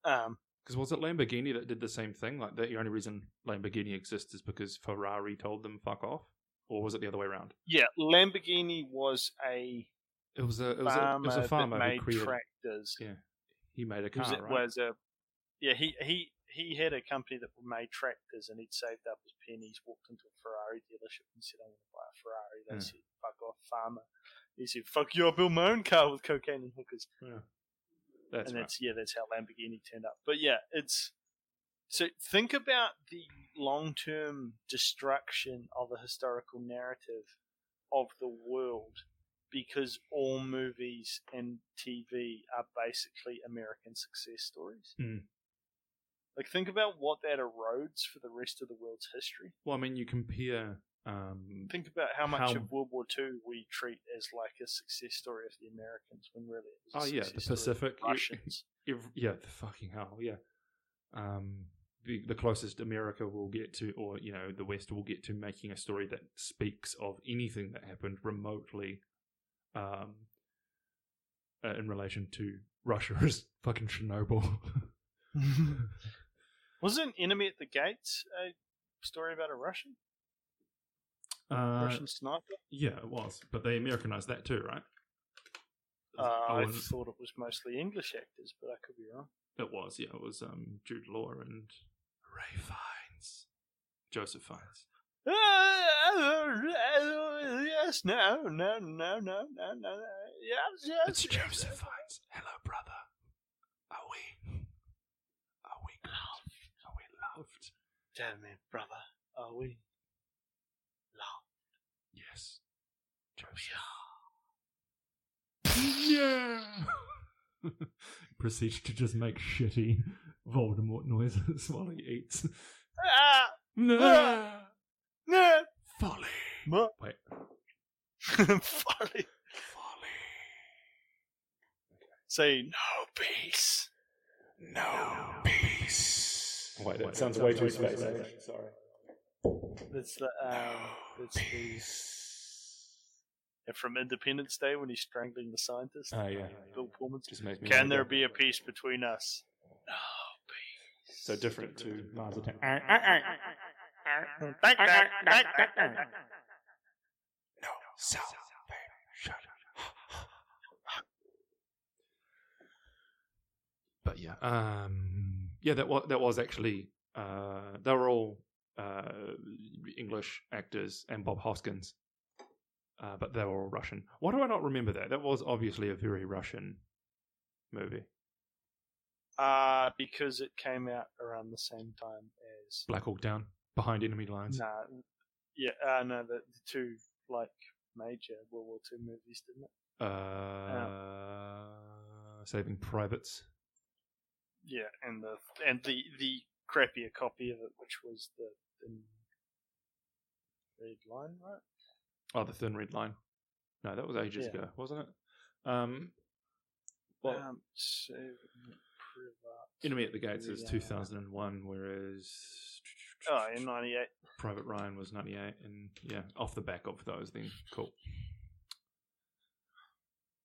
Because um, was it Lamborghini that did the same thing? Like the only reason Lamborghini exists is because Ferrari told them fuck off, or was it the other way around? Yeah, Lamborghini was a it was a it was farmer, a, it was a farmer that made who created, tractors. Yeah, he made a car. Was it, right? Was a yeah he he. He had a company that made tractors, and he'd saved up his pennies, walked into a Ferrari dealership and said, I want to buy a Ferrari. They yeah. said, fuck off, farmer. He said, fuck you, I build my own car with cocaine and hookers. Yeah. That's and right. that's, yeah, that's how Lamborghini turned up. But yeah, it's... So think about the long-term destruction of a historical narrative of the world because all movies and T V are basically American success stories. Mm. Like, think about what that erodes for the rest of the world's history. Well, I mean, you compare... Um, think about how much how... of World War Two we treat as, like, a success story of the Americans, when really it was oh, a yeah, the Pacific, Russians. It, it, yeah, the fucking hell, yeah. Um, the, the closest America will get to, or, you know, the West will get to making a story that speaks of anything that happened remotely um, uh, in relation to Russia is fucking Chernobyl. Wasn't Enemy at the Gates a story about a Russian? Uh, Russian sniper? Yeah, it was. But they Americanized that too, right? Uh, I, I thought it was mostly English actors, but I could be wrong. It was, yeah. It was um, Jude Law and Ray Fiennes. Joseph Fiennes. Yes, no, no, no, no, no, no, no. Yes, yes. It's yes, Joseph Fiennes. Hello, brother. Are we? Are we loved? Are we loved? Tell me, brother. Are we loved? Yes. Joseph. We are. Yeah. Proceeds to just make shitty Voldemort noises while he eats. Ah, no. Ah. No. Folly. Ma- Wait. Folly. Folly. Say, no peace. No, no peace. Wait, that Wait, sounds that way sounds too spacey. Sorry. That's the, um, no that's peace. The, from Independence Day when he's strangling the scientist. Oh, yeah. Bill Pullman. Can there be a peace between us? No peace. So different to Mars Attack. No salvation. But yeah, um, yeah, that was that was actually uh, they were all uh, English actors and Bob Hoskins, uh, but they were all Russian. Why do I not remember that? That was obviously a very Russian movie. Uh, because it came out around the same time as Black Hawk Down, Behind Enemy Lines. No, nah, yeah, uh, no, the, the two like major World War Two movies, didn't it? Uh, um, Saving Privates. Yeah, and the and the, the crappier copy of it, which was the Thin Red Line, right? Oh, the Thin Red Line. No, that was ages yeah. ago, wasn't it? Um, well, um, so, Enemy at the Gates yeah. is two thousand one, whereas oh, in ninety-eight, Private Ryan was ninety-eight, and yeah, off the back of those, then cool.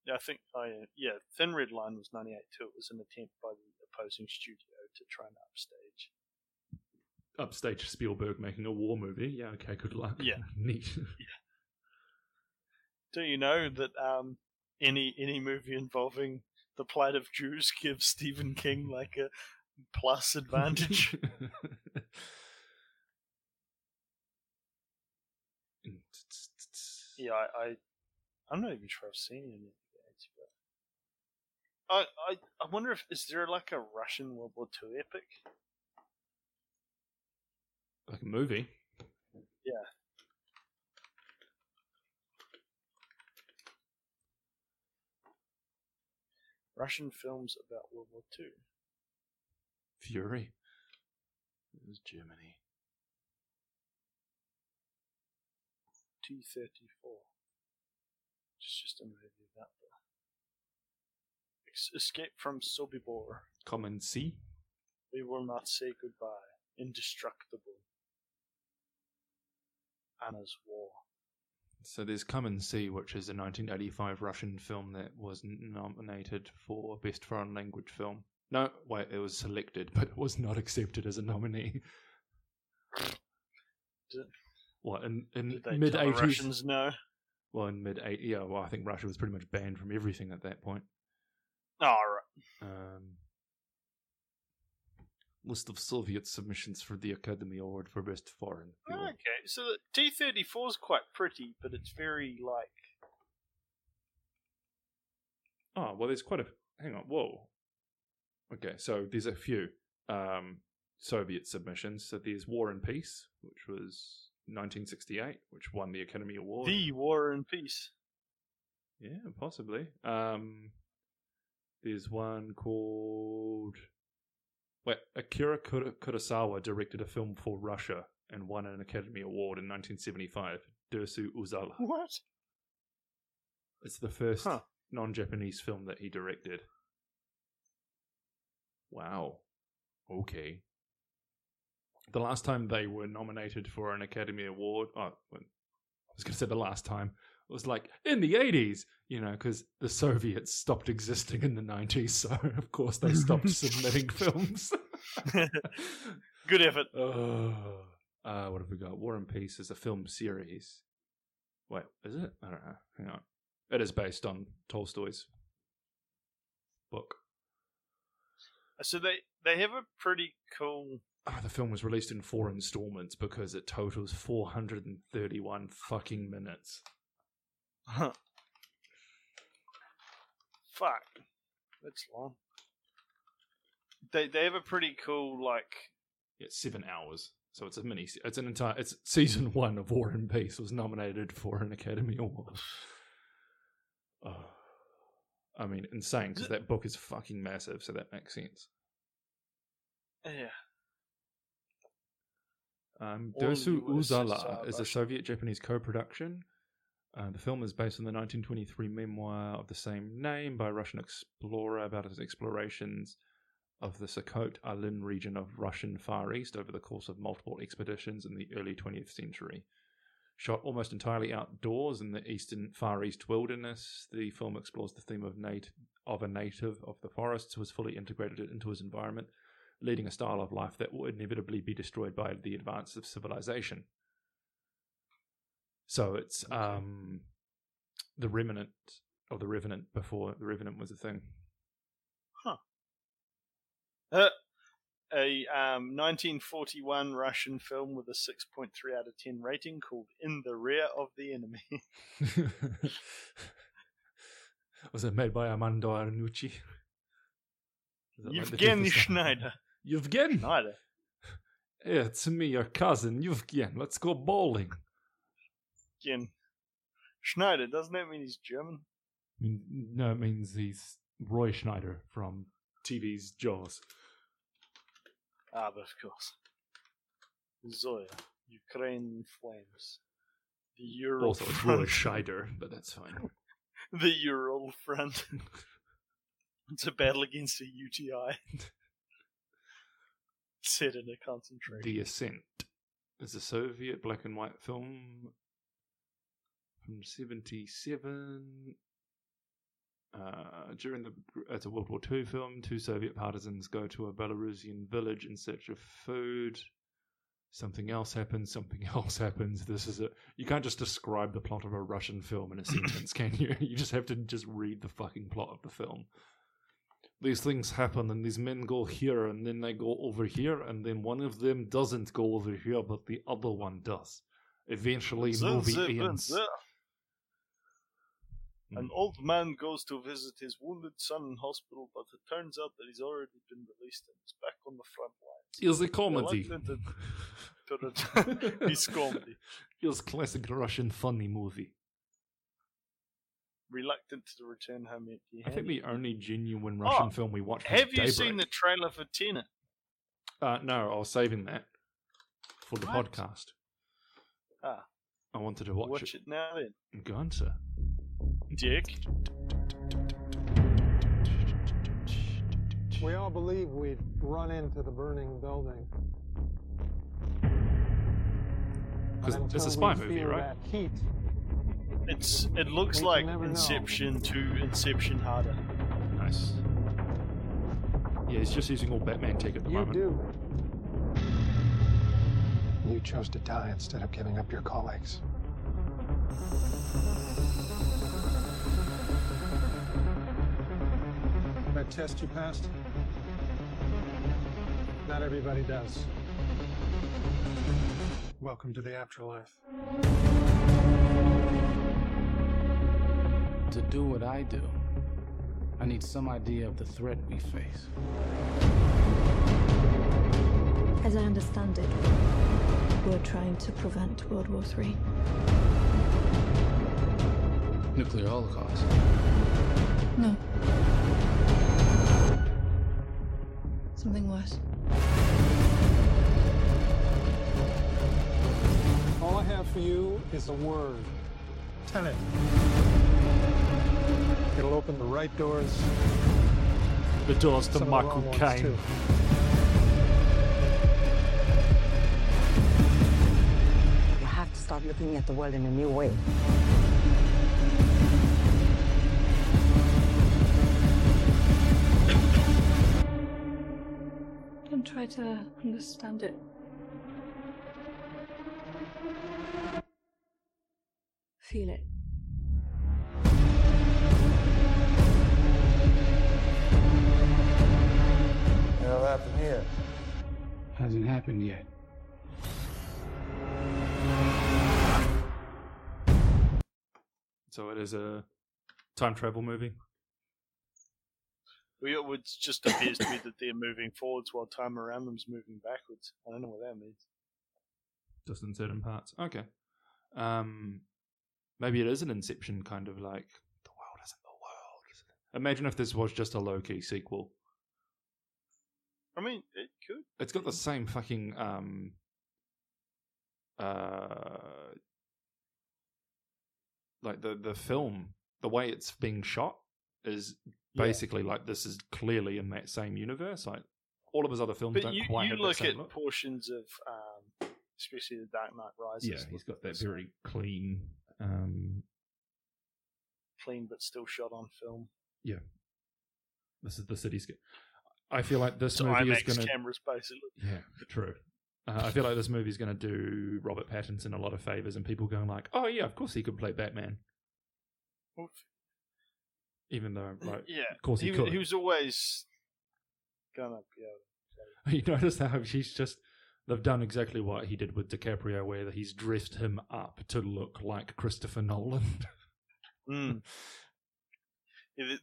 Yeah, I think I oh, yeah, Thin Red Line was ninety-eight too. It was an attempt by the opposing studio to try and upstage upstage Spielberg making a war movie. Yeah, okay, good luck. Yeah, neat. Yeah. Do you know that um, any any movie involving the plight of Jews gives Stephen King like a plus advantage? Yeah, I, I I'm not even sure I've seen any. I, I I wonder if is there like a Russian World War Two epic, like a movie? Yeah. Russian films about World War Two. Fury. It was Germany. T thirty-four. It's just a movie about. Escape from Sobibor. Come and see. We will not say goodbye. Indestructible. Anna's War. So there's Come and See, which is a nineteen eighty-five Russian film that was nominated for Best Foreign Language Film. No, wait, it was selected, but it was not accepted as a nominee. Did, what, in, in mid-eighties? Russians know? Well, in mid-eighties, yeah, well, I think Russia was pretty much banned from everything at that point. All right. Um, list of Soviet submissions for the Academy Award for Best Foreign Film. Okay, so the T thirty-four is quite pretty, but it's very like. Oh well, there's quite a. Hang on, whoa. Okay, so there's a few um, Soviet submissions. So there's War and Peace, which was nineteen sixty-eight, which won the Academy Award. The War and Peace. Yeah, possibly. Um. There's one called... Wait, Akira Kurosawa directed a film for Russia and won an Academy Award in nineteen seventy-five, Dersu Uzala. What? It's the first huh. non-Japanese film that he directed. Wow. Okay. The last time they were nominated for an Academy Award... Oh, I was going to say the last time... It was like, in the eighties, you know, because the Soviets stopped existing in the nineties, so of course they stopped submitting films. Good effort. Oh. Uh, what have we got? War and Peace is a film series. Wait, is it? I don't know. Hang on. It is based on Tolstoy's book. So they, they have a pretty cool... Oh, the film was released in four installments because it totals four hundred thirty-one fucking minutes. Huh. Fuck. That's long. They they have a pretty cool, like... Yeah, it's seven hours. So it's a mini... It's an entire... It's season one of War and Peace was nominated for an Academy Award. Oh. I mean, insane, because that book is fucking massive, so that makes sense. Yeah. Um, Dersu Uzala is a Soviet-Japanese co-production. Uh, the film is based on the nineteen twenty-three memoir of the same name by a Russian explorer about his explorations of the Sakhot Alin region of Russian Far East over the course of multiple expeditions in the early twentieth century. Shot almost entirely outdoors in the eastern Far East wilderness, the film explores the theme of, nat- of a native of the forests who is fully integrated into his environment, leading a style of life that will inevitably be destroyed by the advance of civilization. So it's um, the remnant, or the revenant before the revenant was a thing. Huh. Uh, a um, nineteen forty-one Russian film with a six point three out of ten rating called In the Rear of the Enemy. Was it made by Armando Iannucci? Yevgen like Schneider. Yevgen? Schneider. Yeah, it's me, your cousin, Yevgen. Let's go bowling. Yevgen Schneider, doesn't that mean he's German? No, it means he's Roy Schneider from T V's Jaws. Ah, but of course. Zoya, Ukraine Flames. The Ural also Front. Also Roy Schneider, but that's fine. The Ural Front. It's a battle against a U T I. Set in a concentration. The Ascent is a Soviet black and white film from seventy-seven. Uh, during the it's a World War Two film. Two Soviet partisans go to a Belarusian village in search of food. Something else happens. Something else happens. This is a you can't just describe the plot of a Russian film in a sentence, can you? You just have to just read the fucking plot of the film. These things happen, and these men go here, and then they go over here, and then one of them doesn't go over here, but the other one does. Eventually, the movie ends. Mm. An old man goes to visit his wounded son in hospital, but it turns out that he's already been released and is back on the front lines. It's a comedy. To, to it's comedy. It's classic Russian funny movie. Reluctant to return home empty handed. I think the only genuine Russian oh, film we watched was Have you Daybreak. Seen the trailer for Tenet? Uh, no, I was saving that for the what? Podcast. Ah, I wanted to watch, watch it. Watch it now then. Go on, sir. Dick. We all believe we've run into the burning building. Because it's a spy movie, right? Heat, it's it looks like Inception to Inception harder. Nice. Yeah, he's just using all Batman tech at the you moment. You do. You chose to die instead of giving up your colleagues. That test you passed? Not everybody does. Welcome to the afterlife. To do what I do, I need some idea of the threat we face. As I understand it, we're trying to prevent World War Three. Nuclear holocaust? No. Something worse. All I have for you is a word. Tenet. It'll open the right doors. The doors to Michael Caine. You have to start looking at the world in a new way. Try to understand it. Feel it. It'll happen here. Hasn't happened yet. So it is a time travel movie. Well, it just appears to be that they're moving forwards while time around them's moving backwards. I don't know what that means. Just in certain parts. Okay. Um, maybe it is an Inception kind of like, the world isn't the world, isn't it? Imagine if this was just a low-key sequel. I mean, it could. It's got the same fucking um, uh, like the the film, the way it's being shot is yeah. basically like this is clearly in that same universe. Like all of his other films but don't you, quite. You have look the same at look. portions of, um, especially the Dark Knight Rises. Yeah, he's got that very clean, um, clean but still shot on film. Yeah, this is the cityscape. I feel like this so movie IMAX is going to cameras basically. Yeah, true. Uh, I feel like this movie is going to do Robert Pattinson a lot of favors, and people going like, "Oh yeah, of course he could play Batman." Oof. Even though, like, yeah, of course he, he could. He was always gonna be able to play. You notice how she's just—they've done exactly what he did with DiCaprio, where he's dressed him up to look like Christopher Nolan. mm.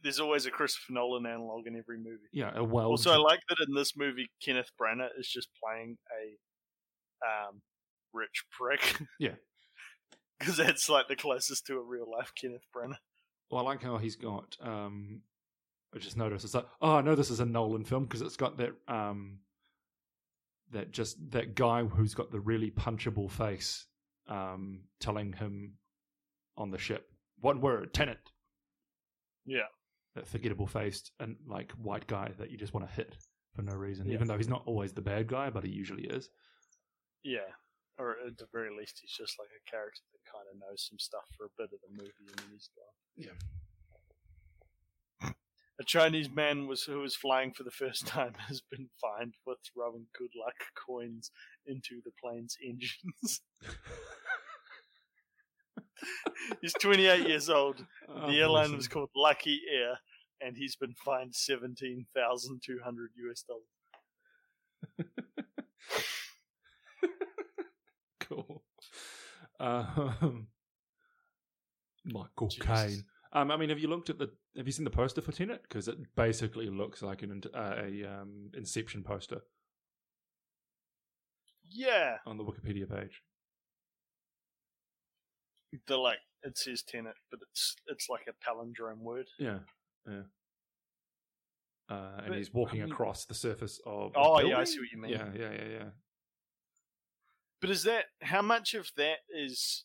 There's always a Christopher Nolan analogue in every movie. Yeah, a well. Also, I like that in this movie, Kenneth Branagh is just playing a um, rich prick. Yeah, because that's like the closest to a real life Kenneth Branagh. Well, I like how he's got. Um, I just noticed it's like, oh, I know this is a Nolan film because it's got that um, that just that guy who's got the really punchable face, um, telling him on the ship one word, Tenet. Yeah, that forgettable faced and like white guy that you just want to hit for no reason, yeah. even though he's not always the bad guy, but he usually is. Yeah, or at the very least, he's just like a character that kind of knows some stuff for a bit of the movie, and then he's gone. Yeah. A Chinese man was who was flying for the first time has been fined for throwing good luck coins into the plane's engines. He's twenty-eight years old. Oh, the airline awesome. was called Lucky Air, and he's been fined seventeen thousand two hundred U S dollars. Cool. Um, Michael Caine. Um, I mean, have you looked at the? Have you seen the poster for Tenet? Because it basically looks like an uh, a um, Inception poster. Yeah. On the Wikipedia page. The like it says Tenet, but it's it's like a palindrome word. Yeah, yeah. Uh, and but, he's walking I mean, across the surface of. Oh yeah, I see what you mean. Yeah, yeah, yeah, yeah. But is that how much of that is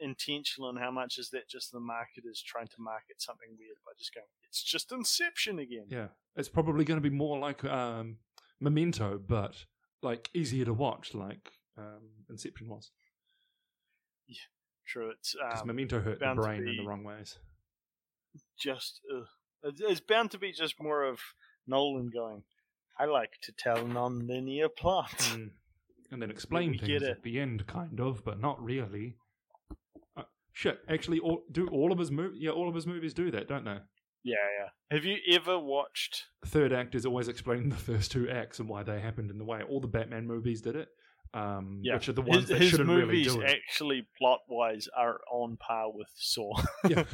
intentional, and how much is that just the marketers trying to market something weird by just going, "It's just Inception again." Yeah, it's probably going to be more like um, Memento, but like easier to watch, like um, Inception was. Yeah. True, it's because um, Memento hurt the brain in the wrong ways. Just uh, it's bound to be just more of Nolan going, I like to tell non-linear plots mm. and then explain things at the end, kind of, but not really. Uh, shit, actually, all, do all of his movies? Yeah, all of his movies do that, don't they? Yeah, yeah. Have you ever watched? The third act is always explaining the first two acts and why they happened in the way. All the Batman movies did it. Um, yeah. Which are the ones his, that his shouldn't really do it. His movies actually, plot-wise, are on par with Saw. yeah.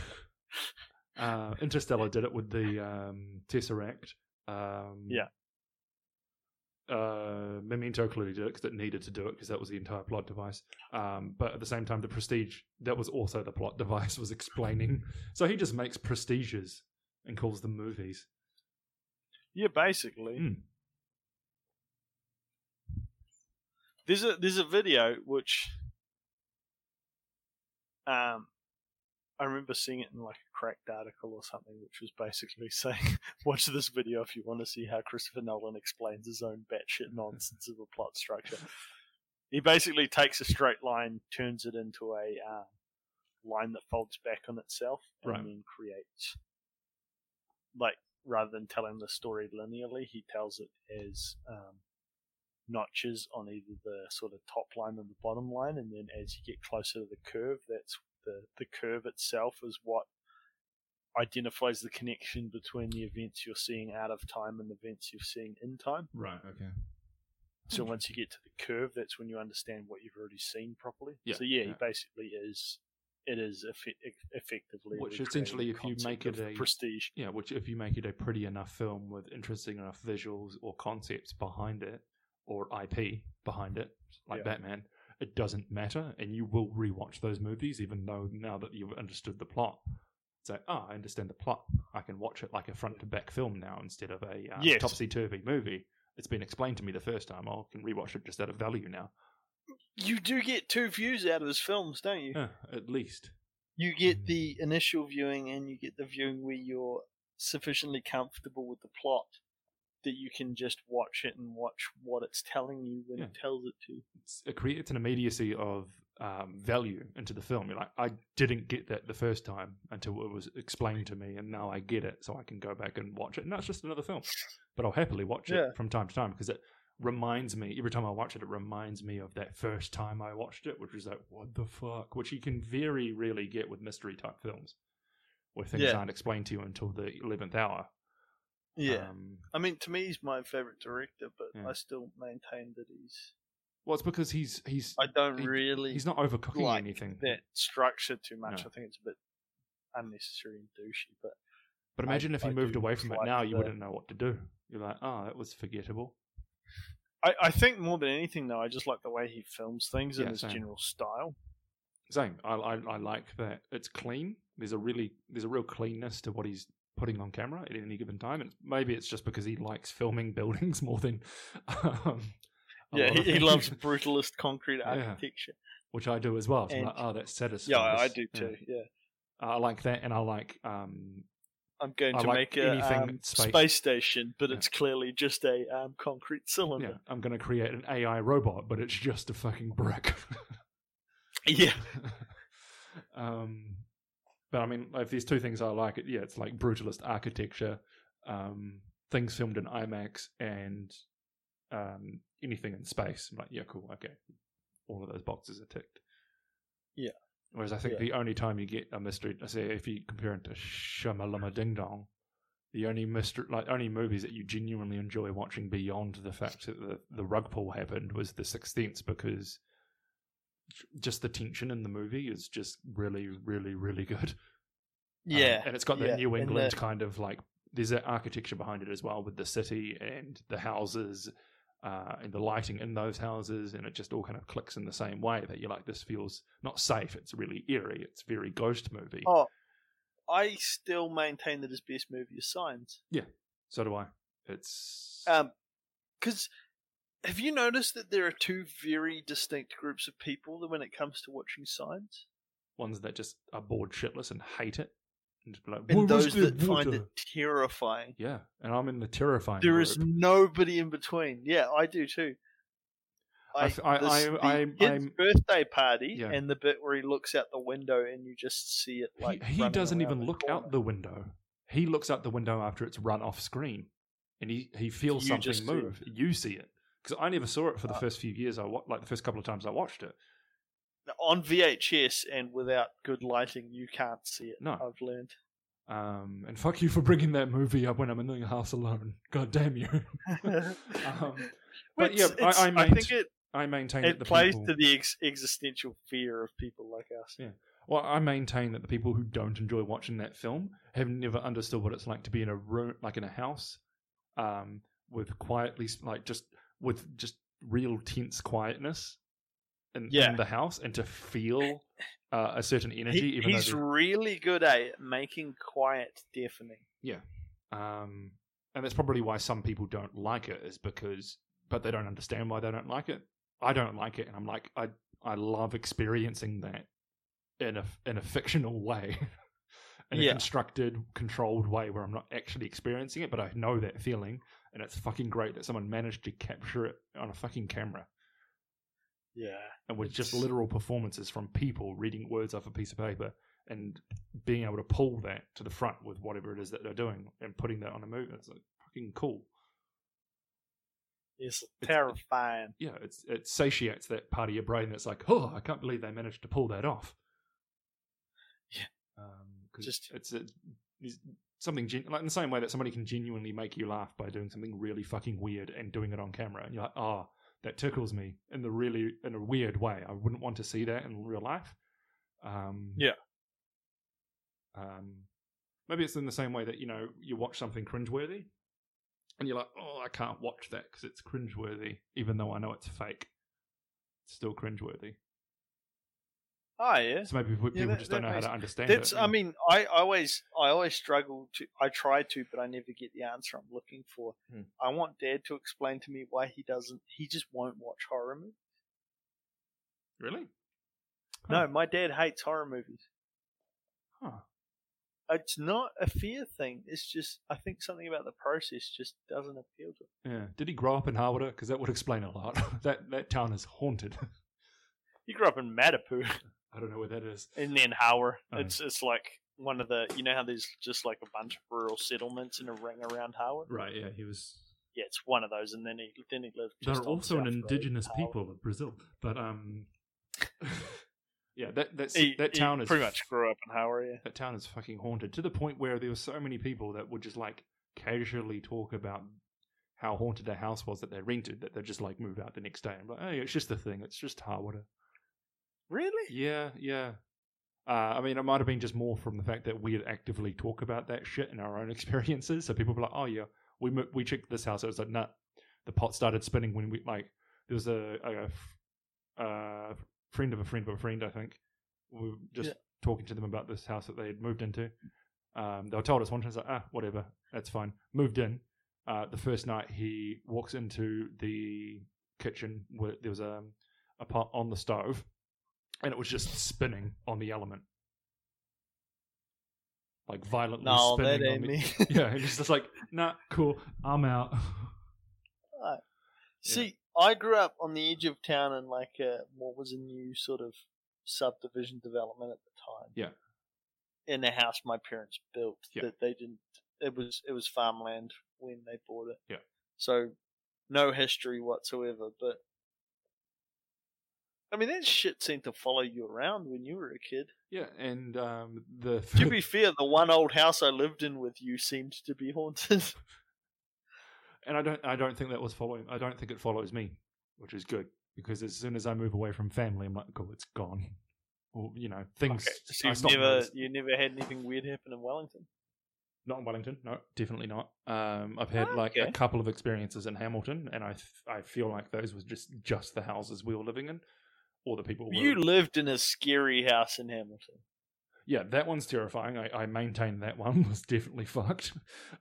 uh, Interstellar did it with the um, Tesseract. Um, yeah. Uh, Memento clearly did it because it needed to do it because that was the entire plot device. Um, but at the same time, the Prestige, that was also the plot device, was explaining. So he just makes prestiges and calls them movies. Yeah, basically. Mm. There's a there's a video which um I remember seeing it in like a cracked article or something, which was basically saying, watch this video if you want to see how Christopher Nolan explains his own batshit nonsense of a plot structure. He basically takes a straight line, turns it into a uh, line that folds back on itself, and right. then creates, like, rather than telling the story linearly, he tells it as um notches on either the sort of top line and the bottom line, and then as you get closer to the curve, that's the, the curve itself is what identifies the connection between the events you're seeing out of time and the events you're seeing in time. Right, okay. So once you get to the curve, that's when you understand what you've already seen properly. Yeah, so yeah, yeah. It basically is, it is eff- effectively... Which essentially, if you make it a... prestige. Yeah, which if you make it a pretty enough film with interesting enough visuals or concepts behind it, or I P behind it, like yeah. Batman, it doesn't matter, and you will rewatch those movies, even though now that you've understood the plot. It's like, oh, I understand the plot. I can watch it like a front-to-back film now instead of a uh, yes. topsy-turvy movie. It's been explained to me the first time. I can rewatch it just out of value now. You do get two views out of his films, don't you? Yeah, at least. You get the initial viewing and you get the viewing where you're sufficiently comfortable with the plot that you can just watch it and watch what it's telling you when yeah. it tells it to. It's, it creates an immediacy of um, value into the film. You're like, I didn't get that the first time until it was explained to me, and now I get it, so I can go back and watch it. And that's just another film. But I'll happily watch yeah. it from time to time, because it reminds me, every time I watch it, it reminds me of that first time I watched it, which is like, what the fuck? Which you can very rarely get with mystery-type films, where things yeah. aren't explained to you until the eleventh hour. Yeah, um, I mean, to me, he's my favourite director, but yeah. I still maintain that he's... Well, it's because he's... he's I don't he, really... He's not overcooking like anything. That structure too much. No. I think it's a bit unnecessary and douchey, but... But imagine I, if you I moved away from it like now, you the, wouldn't know what to do. You're like, oh, that was forgettable. I, I think more than anything, though, I just like the way he films things yeah, and his same. general style. Same. I, I I like that it's clean. There's a really there's a real cleanness to what he's putting on camera at any given time, and maybe it's just because he likes filming buildings more than um, yeah he, he loves brutalist concrete architecture, yeah, which I do as well, so and, like, oh that's satisfying. yeah I do too yeah, yeah. I like that, and I like um, I'm going I to like make a um, space. space station, but yeah. it's clearly just a um, concrete cylinder. yeah, I'm going to create an A I robot, but it's just a fucking brick. yeah um But I mean, if there's two things I like, it yeah, it's like brutalist architecture, um, things filmed in IMAX, and um, anything in space. I'm like, yeah, cool, okay, all of those boxes are ticked. Yeah. Whereas I think yeah. the only time you get a mystery, say, if you compare it to Shamalama Ding Dong, the only mystery, like only movies that you genuinely enjoy watching beyond the fact that the, the rug pull happened was The Sixth Sense, because just the tension in the movie is just really, really, really good. Yeah. Um, and it's got that yeah, New England the... kind of like, there's that architecture behind it as well, with the city and the houses uh, and the lighting in those houses, and it just all kind of clicks in the same way that you're like, this feels not safe, it's really eerie, it's very ghost movie. Oh, I still maintain that his best movie is Signs. Yeah, so do I. It's... Um, 'cause... Have you noticed that there are two very distinct groups of people when it comes to watching Signs? Ones that just are bored shitless and hate it. And, just be like, and those that water? find it terrifying. Yeah, and I'm in the terrifying There group. is nobody in between. Yeah, I do too. I, I, this, I, I, the I, kid's I, birthday party yeah. and the bit where he looks out the window and you just see it like... He, he doesn't even look corner. out the window. He looks out the window after it's run off screen. And he, he feels you something move. You see it. Because I never saw it for the first few years, I wa- like the first couple of times I watched it. On V H S and without good lighting, you can't see it, no. I've learned. Um, and fuck you for bringing that movie up when I'm in the house alone. God damn you. um, but it's, yeah, it's, I, I, main- I think it, I maintain it that the plays people... to the ex- existential fear of people like us. Yeah. Well, I maintain that the people who don't enjoy watching that film have never understood what it's like to be in a room, like in a house, um, with quietly, like just... with just real tense quietness in, yeah. in the house, and to feel uh, a certain energy. He, even he's though really good at making quiet deafening. Yeah. Um, and that's probably why some people don't like it, is because, but they don't understand why they don't like it. I don't like it, and I'm like, I I love experiencing that in a, in a fictional way, in yeah. a constructed, controlled way where I'm not actually experiencing it, but I know that feeling. And it's fucking great that someone managed to capture it on a fucking camera. Yeah. And with just literal performances from people reading words off a piece of paper and being able to pull that to the front with whatever it is that they're doing and putting that on a movie. It's like fucking cool. It's, it's terrifying. It, yeah, it's, it satiates that part of your brain that's like, oh, I can't believe they managed to pull that off. 'cause just it's a, it's something gen- like in the same way that somebody can genuinely make you laugh by doing something really fucking weird and doing it on camera, and you're like, oh, that tickles me in the really in a weird way. I wouldn't want to see that in real life. Um, yeah. Um, maybe it's in the same way that, you know, you watch something cringeworthy, and you're like, oh, I can't watch that because it's cringeworthy, even though I know it's fake. It's still cringeworthy. Oh, yeah. So maybe people yeah, that, just don't know makes, how to understand that's, it. I mean, I always, I always struggle to. I try to, but I never get the answer I'm looking for. Hmm. I want Dad to explain to me why he doesn't. He just won't watch horror movies. Really? Huh. No, my dad hates horror movies. Huh. It's not a fear thing. It's just, I think something about the process just doesn't appeal to him. Yeah. Did he grow up in Harwood? Because that would explain a lot. that that town is haunted. He grew up in Matapu. I don't know where that is. And then Howrah. Oh. It's it's like one of the, you know how there's just like a bunch of rural settlements in a ring around Howrah? Right, yeah, he was... Yeah, it's one of those, and then he, then he lived just They're also an indigenous people of Brazil, but, um... yeah, that that's, he, that town he is... pretty much grew up in Howrah, yeah. That town is fucking haunted, to the point where there were so many people that would just, like, casually talk about how haunted their house was that they rented, that they'd just, like, move out the next day and be like, hey, it's just a thing, it's just Howrah. Really? Yeah, yeah. Uh, I mean, it might have been just more from the fact that we actively talk about that shit in our own experiences. So people were like, "Oh yeah, we we checked this house." It was like, "Nah, the pot started spinning when we like." There was a, a, a friend of a friend of a friend, I think. We were just yeah. talking to them about this house that they had moved into. Um, they were told us one time, like, "Ah, whatever, that's fine." Moved in. Uh, the first night, he walks into the kitchen where there was a a pot on the stove. And it was just spinning on the element. Like, violently no, spinning that ain't on the... me. Yeah, it's just like, nah, cool, I'm out. Right. See, yeah. I grew up on the edge of town in, like, a, what was a new sort of subdivision development at the time. Yeah. In a house my parents built. Yeah. That they didn't... It was, it was farmland when they bought it. Yeah. So, no history whatsoever, but... I mean, that shit seemed to follow you around when you were a kid. Yeah, and um, the... To be fair, the one old house I lived in with you seemed to be haunted. And I don't I don't think that was following... I don't think it follows me, which is good. Because as soon as I move away from family, I'm like, oh, it's gone. Or, you know, things... Okay, so you've never, you never had anything weird happen in Wellington? Not in Wellington, no, definitely not. Um, I've had, oh, like, okay. a couple of experiences in Hamilton, and I, I feel like those were just, just the houses we were living in. Or the people you were. Lived in a scary house in Hamilton. Yeah, that one's terrifying. I, I maintain that one was definitely fucked.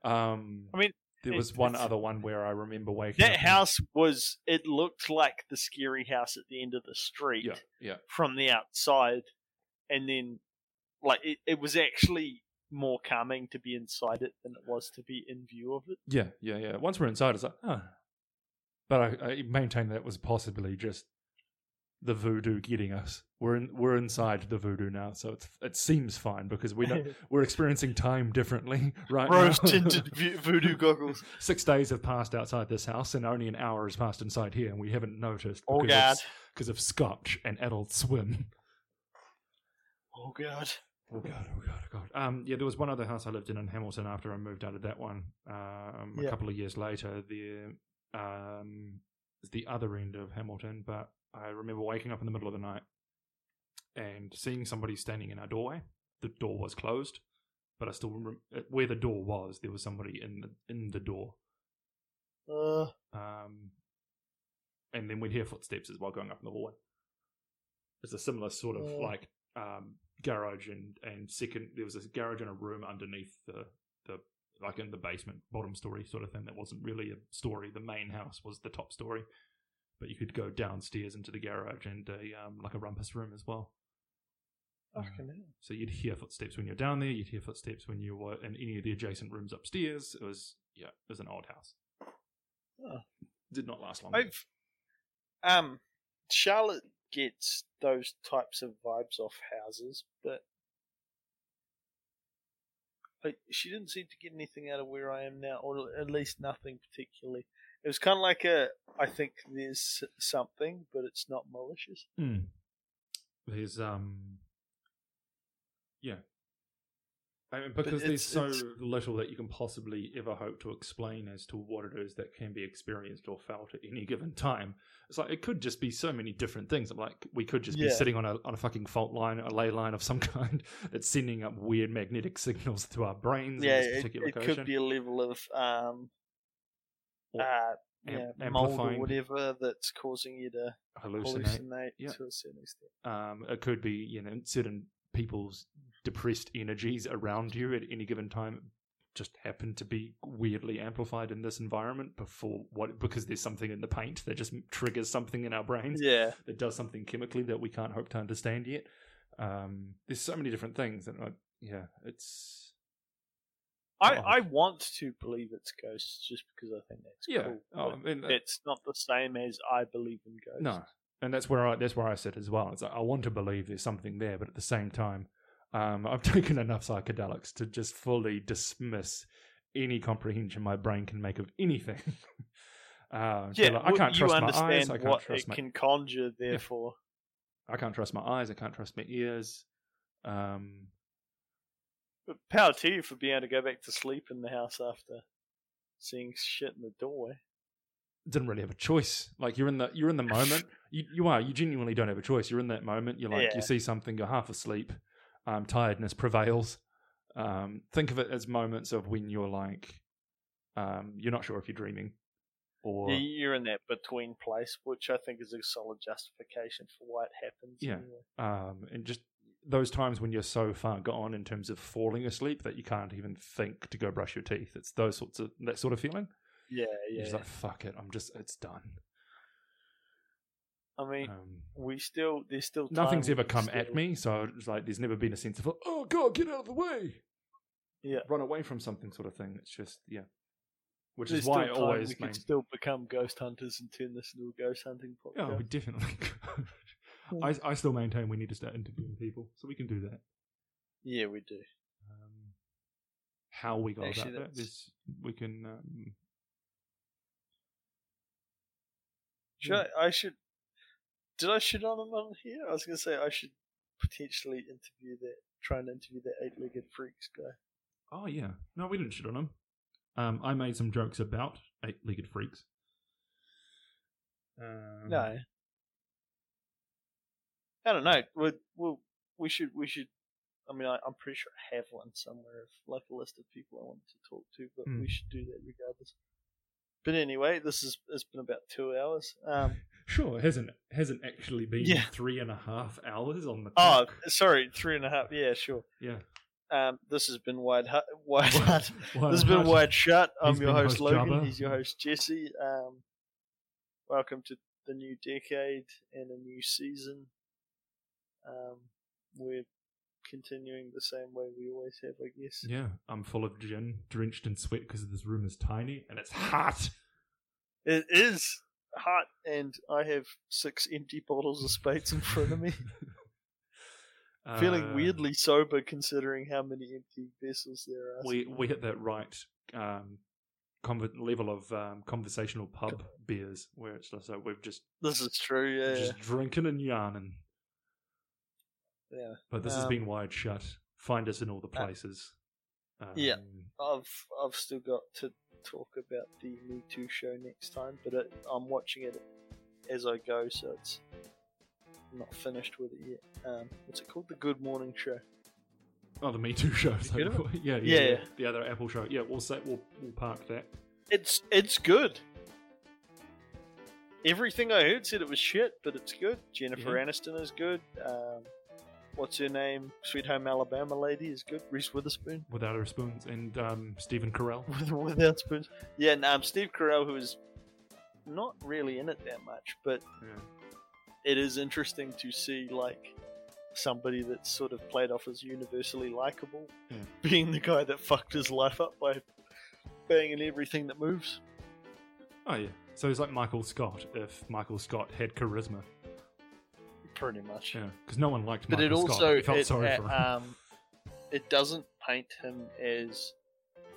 Um, I mean, there was one other one where I remember waking that up. That house and... was, it looked like the scary house at the end of the street yeah, yeah. from the outside. And then, like, it, it was actually more calming to be inside it than it was to be in view of it. Yeah, yeah, yeah. Once we're inside, it's like, oh. But I, I maintain that was possibly just. The voodoo getting us. We're in, we're inside the voodoo now, so it's, it seems fine because we don't, we're experiencing time differently right now. Rose tinted voodoo goggles. Six days have passed outside this house, and only an hour has passed inside here, and we haven't noticed. Because oh god! Because of Scotch and Adult Swim. Oh god! Oh god! Oh god! Oh god! Um, yeah, there was one other house I lived in in Hamilton after I moved out of that one. Um, a yeah. couple of years later, the um, the other end of Hamilton, but. I remember waking up in the middle of the night and seeing somebody standing in our doorway. The door was closed, but I still remember where the door was. There was somebody in the in the door. Uh. Um, and then we'd hear footsteps as well going up in the hallway. It's a similar sort of uh. like um, garage and, and second. There was a garage and a room underneath the the like in the basement, bottom story sort of thing. That wasn't really a story. The main house was the top story. But you could go downstairs into the garage and a um, like a rumpus room as well. Okay. Um, so you'd hear footsteps when you're down there. You'd hear footsteps when you were in any of the adjacent rooms upstairs. It was yeah, it was an old house. Oh. Did not last long. I've, um, Charlotte gets those types of vibes off houses, but like, she didn't seem to get anything out of where I am now, or at least nothing particularly. It was kind of like a, I think there's something, but it's not malicious. Mm. There's, um, yeah. I mean, because there's so little that you can possibly ever hope to explain as to what it is that can be experienced or felt at any given time. It's like it could just be so many different things. I'm like, we could just yeah. be sitting on a on a fucking fault line, a ley line of some kind that's sending up weird magnetic signals to our brains. Yeah, in this particular it, it could be a level of um, or, uh, am- yeah, mold or whatever that's causing you to hallucinate, hallucinate yeah. to a certain extent. Um, it could be, you know, certain people's depressed energies around you at any given time just happen to be weirdly amplified in this environment before what because there's something in the paint that just triggers something in our brains yeah that does something chemically that we can't hope to understand yet. Um there's so many different things that I, yeah it's I oh. I want to believe it's ghosts just because I think that's yeah cool, oh, I mean, it's not the same as I believe in ghosts. No. And that's where I that's where I sit as well. It's like I want to believe there's something there, but at the same time, um, I've taken enough psychedelics to just fully dismiss any comprehension my brain can make of anything. uh, yeah, like, I can't trust my eyes. I can't what trust it my can conjure. Therefore, yeah. I can't trust my eyes. I can't trust my ears. Um, but power to you for being able to go back to sleep in the house after seeing shit in the doorway. Didn't really have a choice. Like you're in the you're in the moment. You you are you genuinely don't have a choice. You're in that moment. You're like yeah. you see something. You're half asleep. Um, tiredness prevails. Um, think of it as moments of when you're like um, you're not sure if you're dreaming or yeah, you're in that between place, which I think is a solid justification for why it happens. Yeah, anyway. um, and just those times when you're so far gone in terms of falling asleep that you can't even think to go brush your teeth. It's those sorts of that sort of feeling. Yeah, yeah. He's like, fuck it, I'm just, it's done. I mean, um, we still, there's still time. Nothing's ever come still... at me, so it's like, there's never been a sense of, oh God, get out of the way. Yeah. Run away from something sort of thing. It's just, yeah. Which there's is why I always... We main... could still become ghost hunters and turn this into a ghost hunting podcast. Oh, we definitely could. I, I still maintain we need to start interviewing people, so we can do that. Yeah, we do. Um, how we go Actually, about that, we can... Um, Should I, I should did I shit on him on here? I was gonna say I should potentially interview that, try and interview that Eight Legged Freaks guy. Oh yeah, no, we didn't shit on him. Um, I made some jokes about Eight Legged Freaks. Um, no, I don't know. We we we should we should. I mean, I, I'm pretty sure I have one somewhere of like a list of people I want to talk to, but mm. we should do that regardless. But anyway, this is it's been about two hours. Um, sure, it hasn't hasn't actually been yeah. three and a half hours on the clock. Oh, sorry, three and a half. Yeah, sure. Yeah. Um, this has been Wired Shut. Wired, Wired, Wired this has been Wired Shut. I'm He's your host, host Logan. Jabba. He's your host Jesse. Um, welcome to the new decade and a new season. Um, we're continuing the same way we always have, I guess. Yeah, I'm full of gin, drenched in sweat because this room is tiny and it's hot. It is hot, and I have six empty bottles of Spades in front of me. uh, Feeling weirdly sober considering how many empty vessels there are. We we hit that right um, conv- level of um, conversational pub God. beers where it's like, so we've just... This is true, yeah. Just drinking and yarning. Yeah. But this um, has been Wired Shut. Find us in all the places. Uh, um, yeah, I've I've still got to talk about the Me Too show next time, but it, I'm watching it as I go, so it's I'm not finished with it yet. Um, what's it called? The Good Morning Show. Oh, the Me Too show. So yeah, yeah, yeah, yeah. The other Apple show. Yeah, we'll say we'll we'll park that. It's it's good. Everything I heard said it was shit, but it's good. Jennifer yeah. Aniston is good. Um, What's her name? Sweet Home Alabama lady is good. Reese Witherspoon. Without her spoons. And um, Stephen Carell. Without spoons. Yeah, and um, Steve Carell, who is not really in it that much, but yeah. it is interesting to see like somebody that's sort of played off as universally likable yeah. being the guy that fucked his life up by banging everything that moves. Oh, yeah. So he's like Michael Scott, if Michael Scott had charisma. Pretty much, yeah. Because no one liked, but Michael it also Scott. It, felt it, sorry it, for him. Um, it doesn't paint him as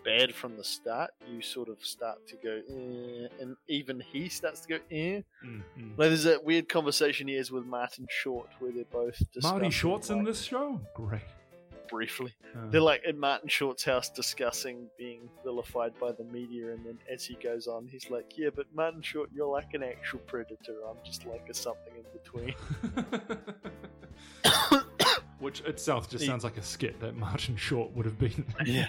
bad from the start. You sort of start to go, eh, and even he starts to go, eh. Mm-hmm. Like there's that weird conversation he has with Martin Short, where they're both. Marty Short's like, in this show, great, briefly. Oh. They're like in Martin Short's house discussing being vilified by the media, and then as he goes on, he's like, yeah, but Martin Short, you're like an actual predator. I'm just like a something in between. Which itself just sounds like a skit that Martin Short would have been. Yeah.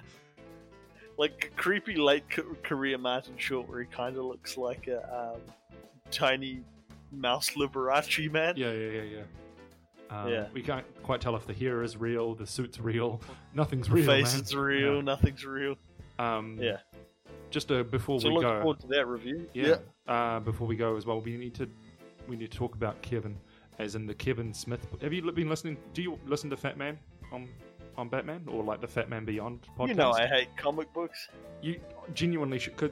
Like a creepy late career Martin Short where he kind of looks like a um, tiny mouse Liberace man. Yeah, yeah, yeah, yeah. Um, yeah. We can't quite tell if the hair is real, the suit's real, nothing's real. The face is real, yeah. nothing's real. Um, yeah. Just uh, before so we look go, forward to that review. Yeah. yeah. Uh, before we go as well, we need to we need to talk about Kevin, as in the Kevin Smith. Have you been listening? Do you listen to Fat Man on on Batman or like the Fat Man Beyond podcast? You know, I hate comic books. You genuinely should. Could,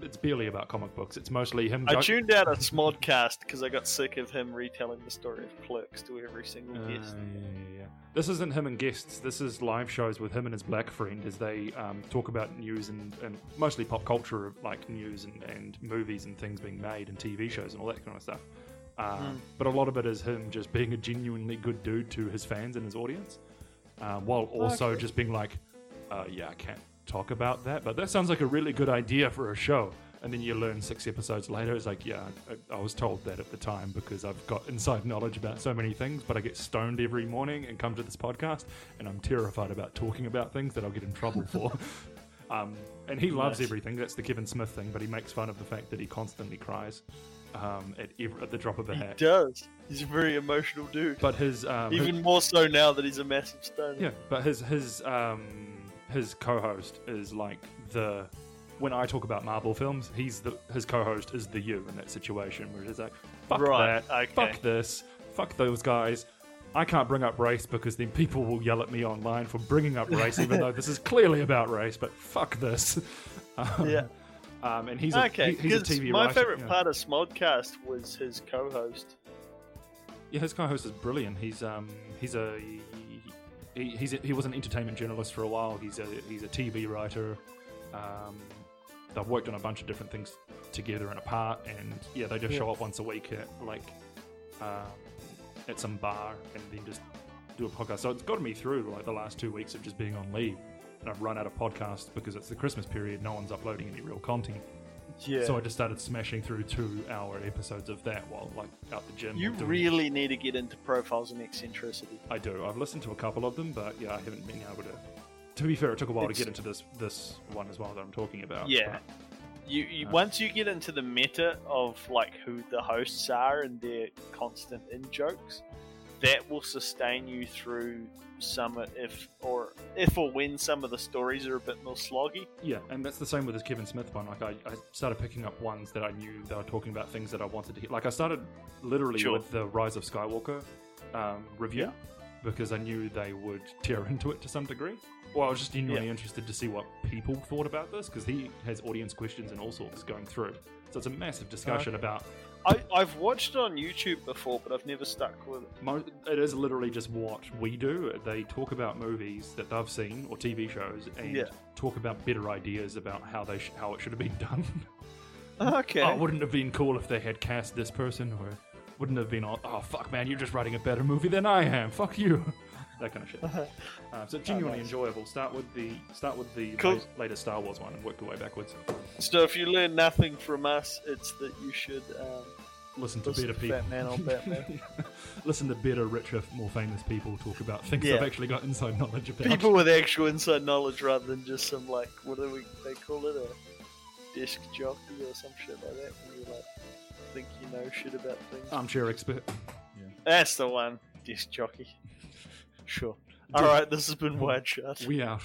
it's barely about comic books. It's mostly him. I go- tuned out a Smodcast because I got sick of him retelling the story of Clerks to every single uh, guest. Yeah, yeah, yeah. This isn't him and guests. This is live shows with him and his black friend as they um, talk about news and, and mostly pop culture, like news and, and movies and things being made and T V shows and all that kind of stuff. Uh, mm. But a lot of it is him just being a genuinely good dude to his fans and his audience, uh, while also okay. just being like, uh, yeah, I can't talk about that, but that sounds like a really good idea for a show. And then you learn six episodes later, it's like, yeah, I, I was told that at the time because I've got inside knowledge about so many things, but I get stoned every morning and come to this podcast and I'm terrified about talking about things that I'll get in trouble for. um, and he loves nice. everything. That's the Kevin Smith thing, but he makes fun of the fact that he constantly cries. Um, at, every, at the drop of a hat. He does. He's a very emotional dude. But his um, even his, more so now that he's a massive stoner. Yeah, but his his um, his co-host is like the when I talk about Marvel films, he's the his co-host is the you in that situation where he's like, fuck right, that, okay. fuck this, fuck those guys. I can't bring up race because then people will yell at me online for bringing up race, even though this is clearly about race. But fuck this. Um, yeah. Um, and he's okay, a, he, he's a T V my writer. My favourite yeah. part of Smodcast was his co-host. Yeah, his co-host is brilliant. He's um he's a he he's a, he was an entertainment journalist for a while. He's a he's a T V writer. Um, they've worked on a bunch of different things together and apart. And yeah, they just yeah. show up once a week at like um, at some bar and then just do a podcast. So it's gotten me through like the last two weeks of just being on leave. And I've run out of podcasts because it's the Christmas period, no one's uploading any real content. Yeah. So I just started smashing through two hour episodes of that while like out the gym. You really need to get into Profiles in Eccentricity. I do. I've listened to a couple of them, but yeah, I haven't been able to to be fair, it took a while it's... to get into this this one as well that I'm talking about. Yeah. But, you, you uh, once you get into the meta of like who the hosts are and their constant in jokes, that will sustain you through some if or if or when some of the stories are a bit more sloggy. Yeah, and that's the same with this Kevin Smith one. Like I, I started picking up ones that I knew that were talking about things that I wanted to hear. Like I started literally sure. with the Rise of Skywalker um, review yeah. because I knew they would tear into it to some degree. Well, I was just genuinely yeah. interested to see what people thought about this because he has audience questions and all sorts going through. So it's a massive discussion okay. about... I, I've watched it on YouTube before, but I've never stuck with it. It is literally just what we do. They talk about movies that they've seen or T V shows and yeah. talk about better ideas about how they sh- how it should have been done. Okay. Oh, wouldn't it have been cool if they had cast this person? Or wouldn't it have been, oh, fuck, man, you're just writing a better movie than I am. Fuck you. That kind of shit. Uh, so genuinely oh, nice. enjoyable. Start with the start with the cool. latest, latest Star Wars one and work your way backwards. So if you learn nothing from us, it's that you should um, listen to listen better to people. Batman on Batman. Listen to better, richer, more famous people talk about things yeah. they've actually got inside knowledge about. People with actual inside knowledge rather than just some like what do we they call it a desk jockey or some shit like that when you like think you know shit about things. Armchair expert. Yeah. That's the one. Desk jockey. Sure. All right, this has been Wired Shut. We out.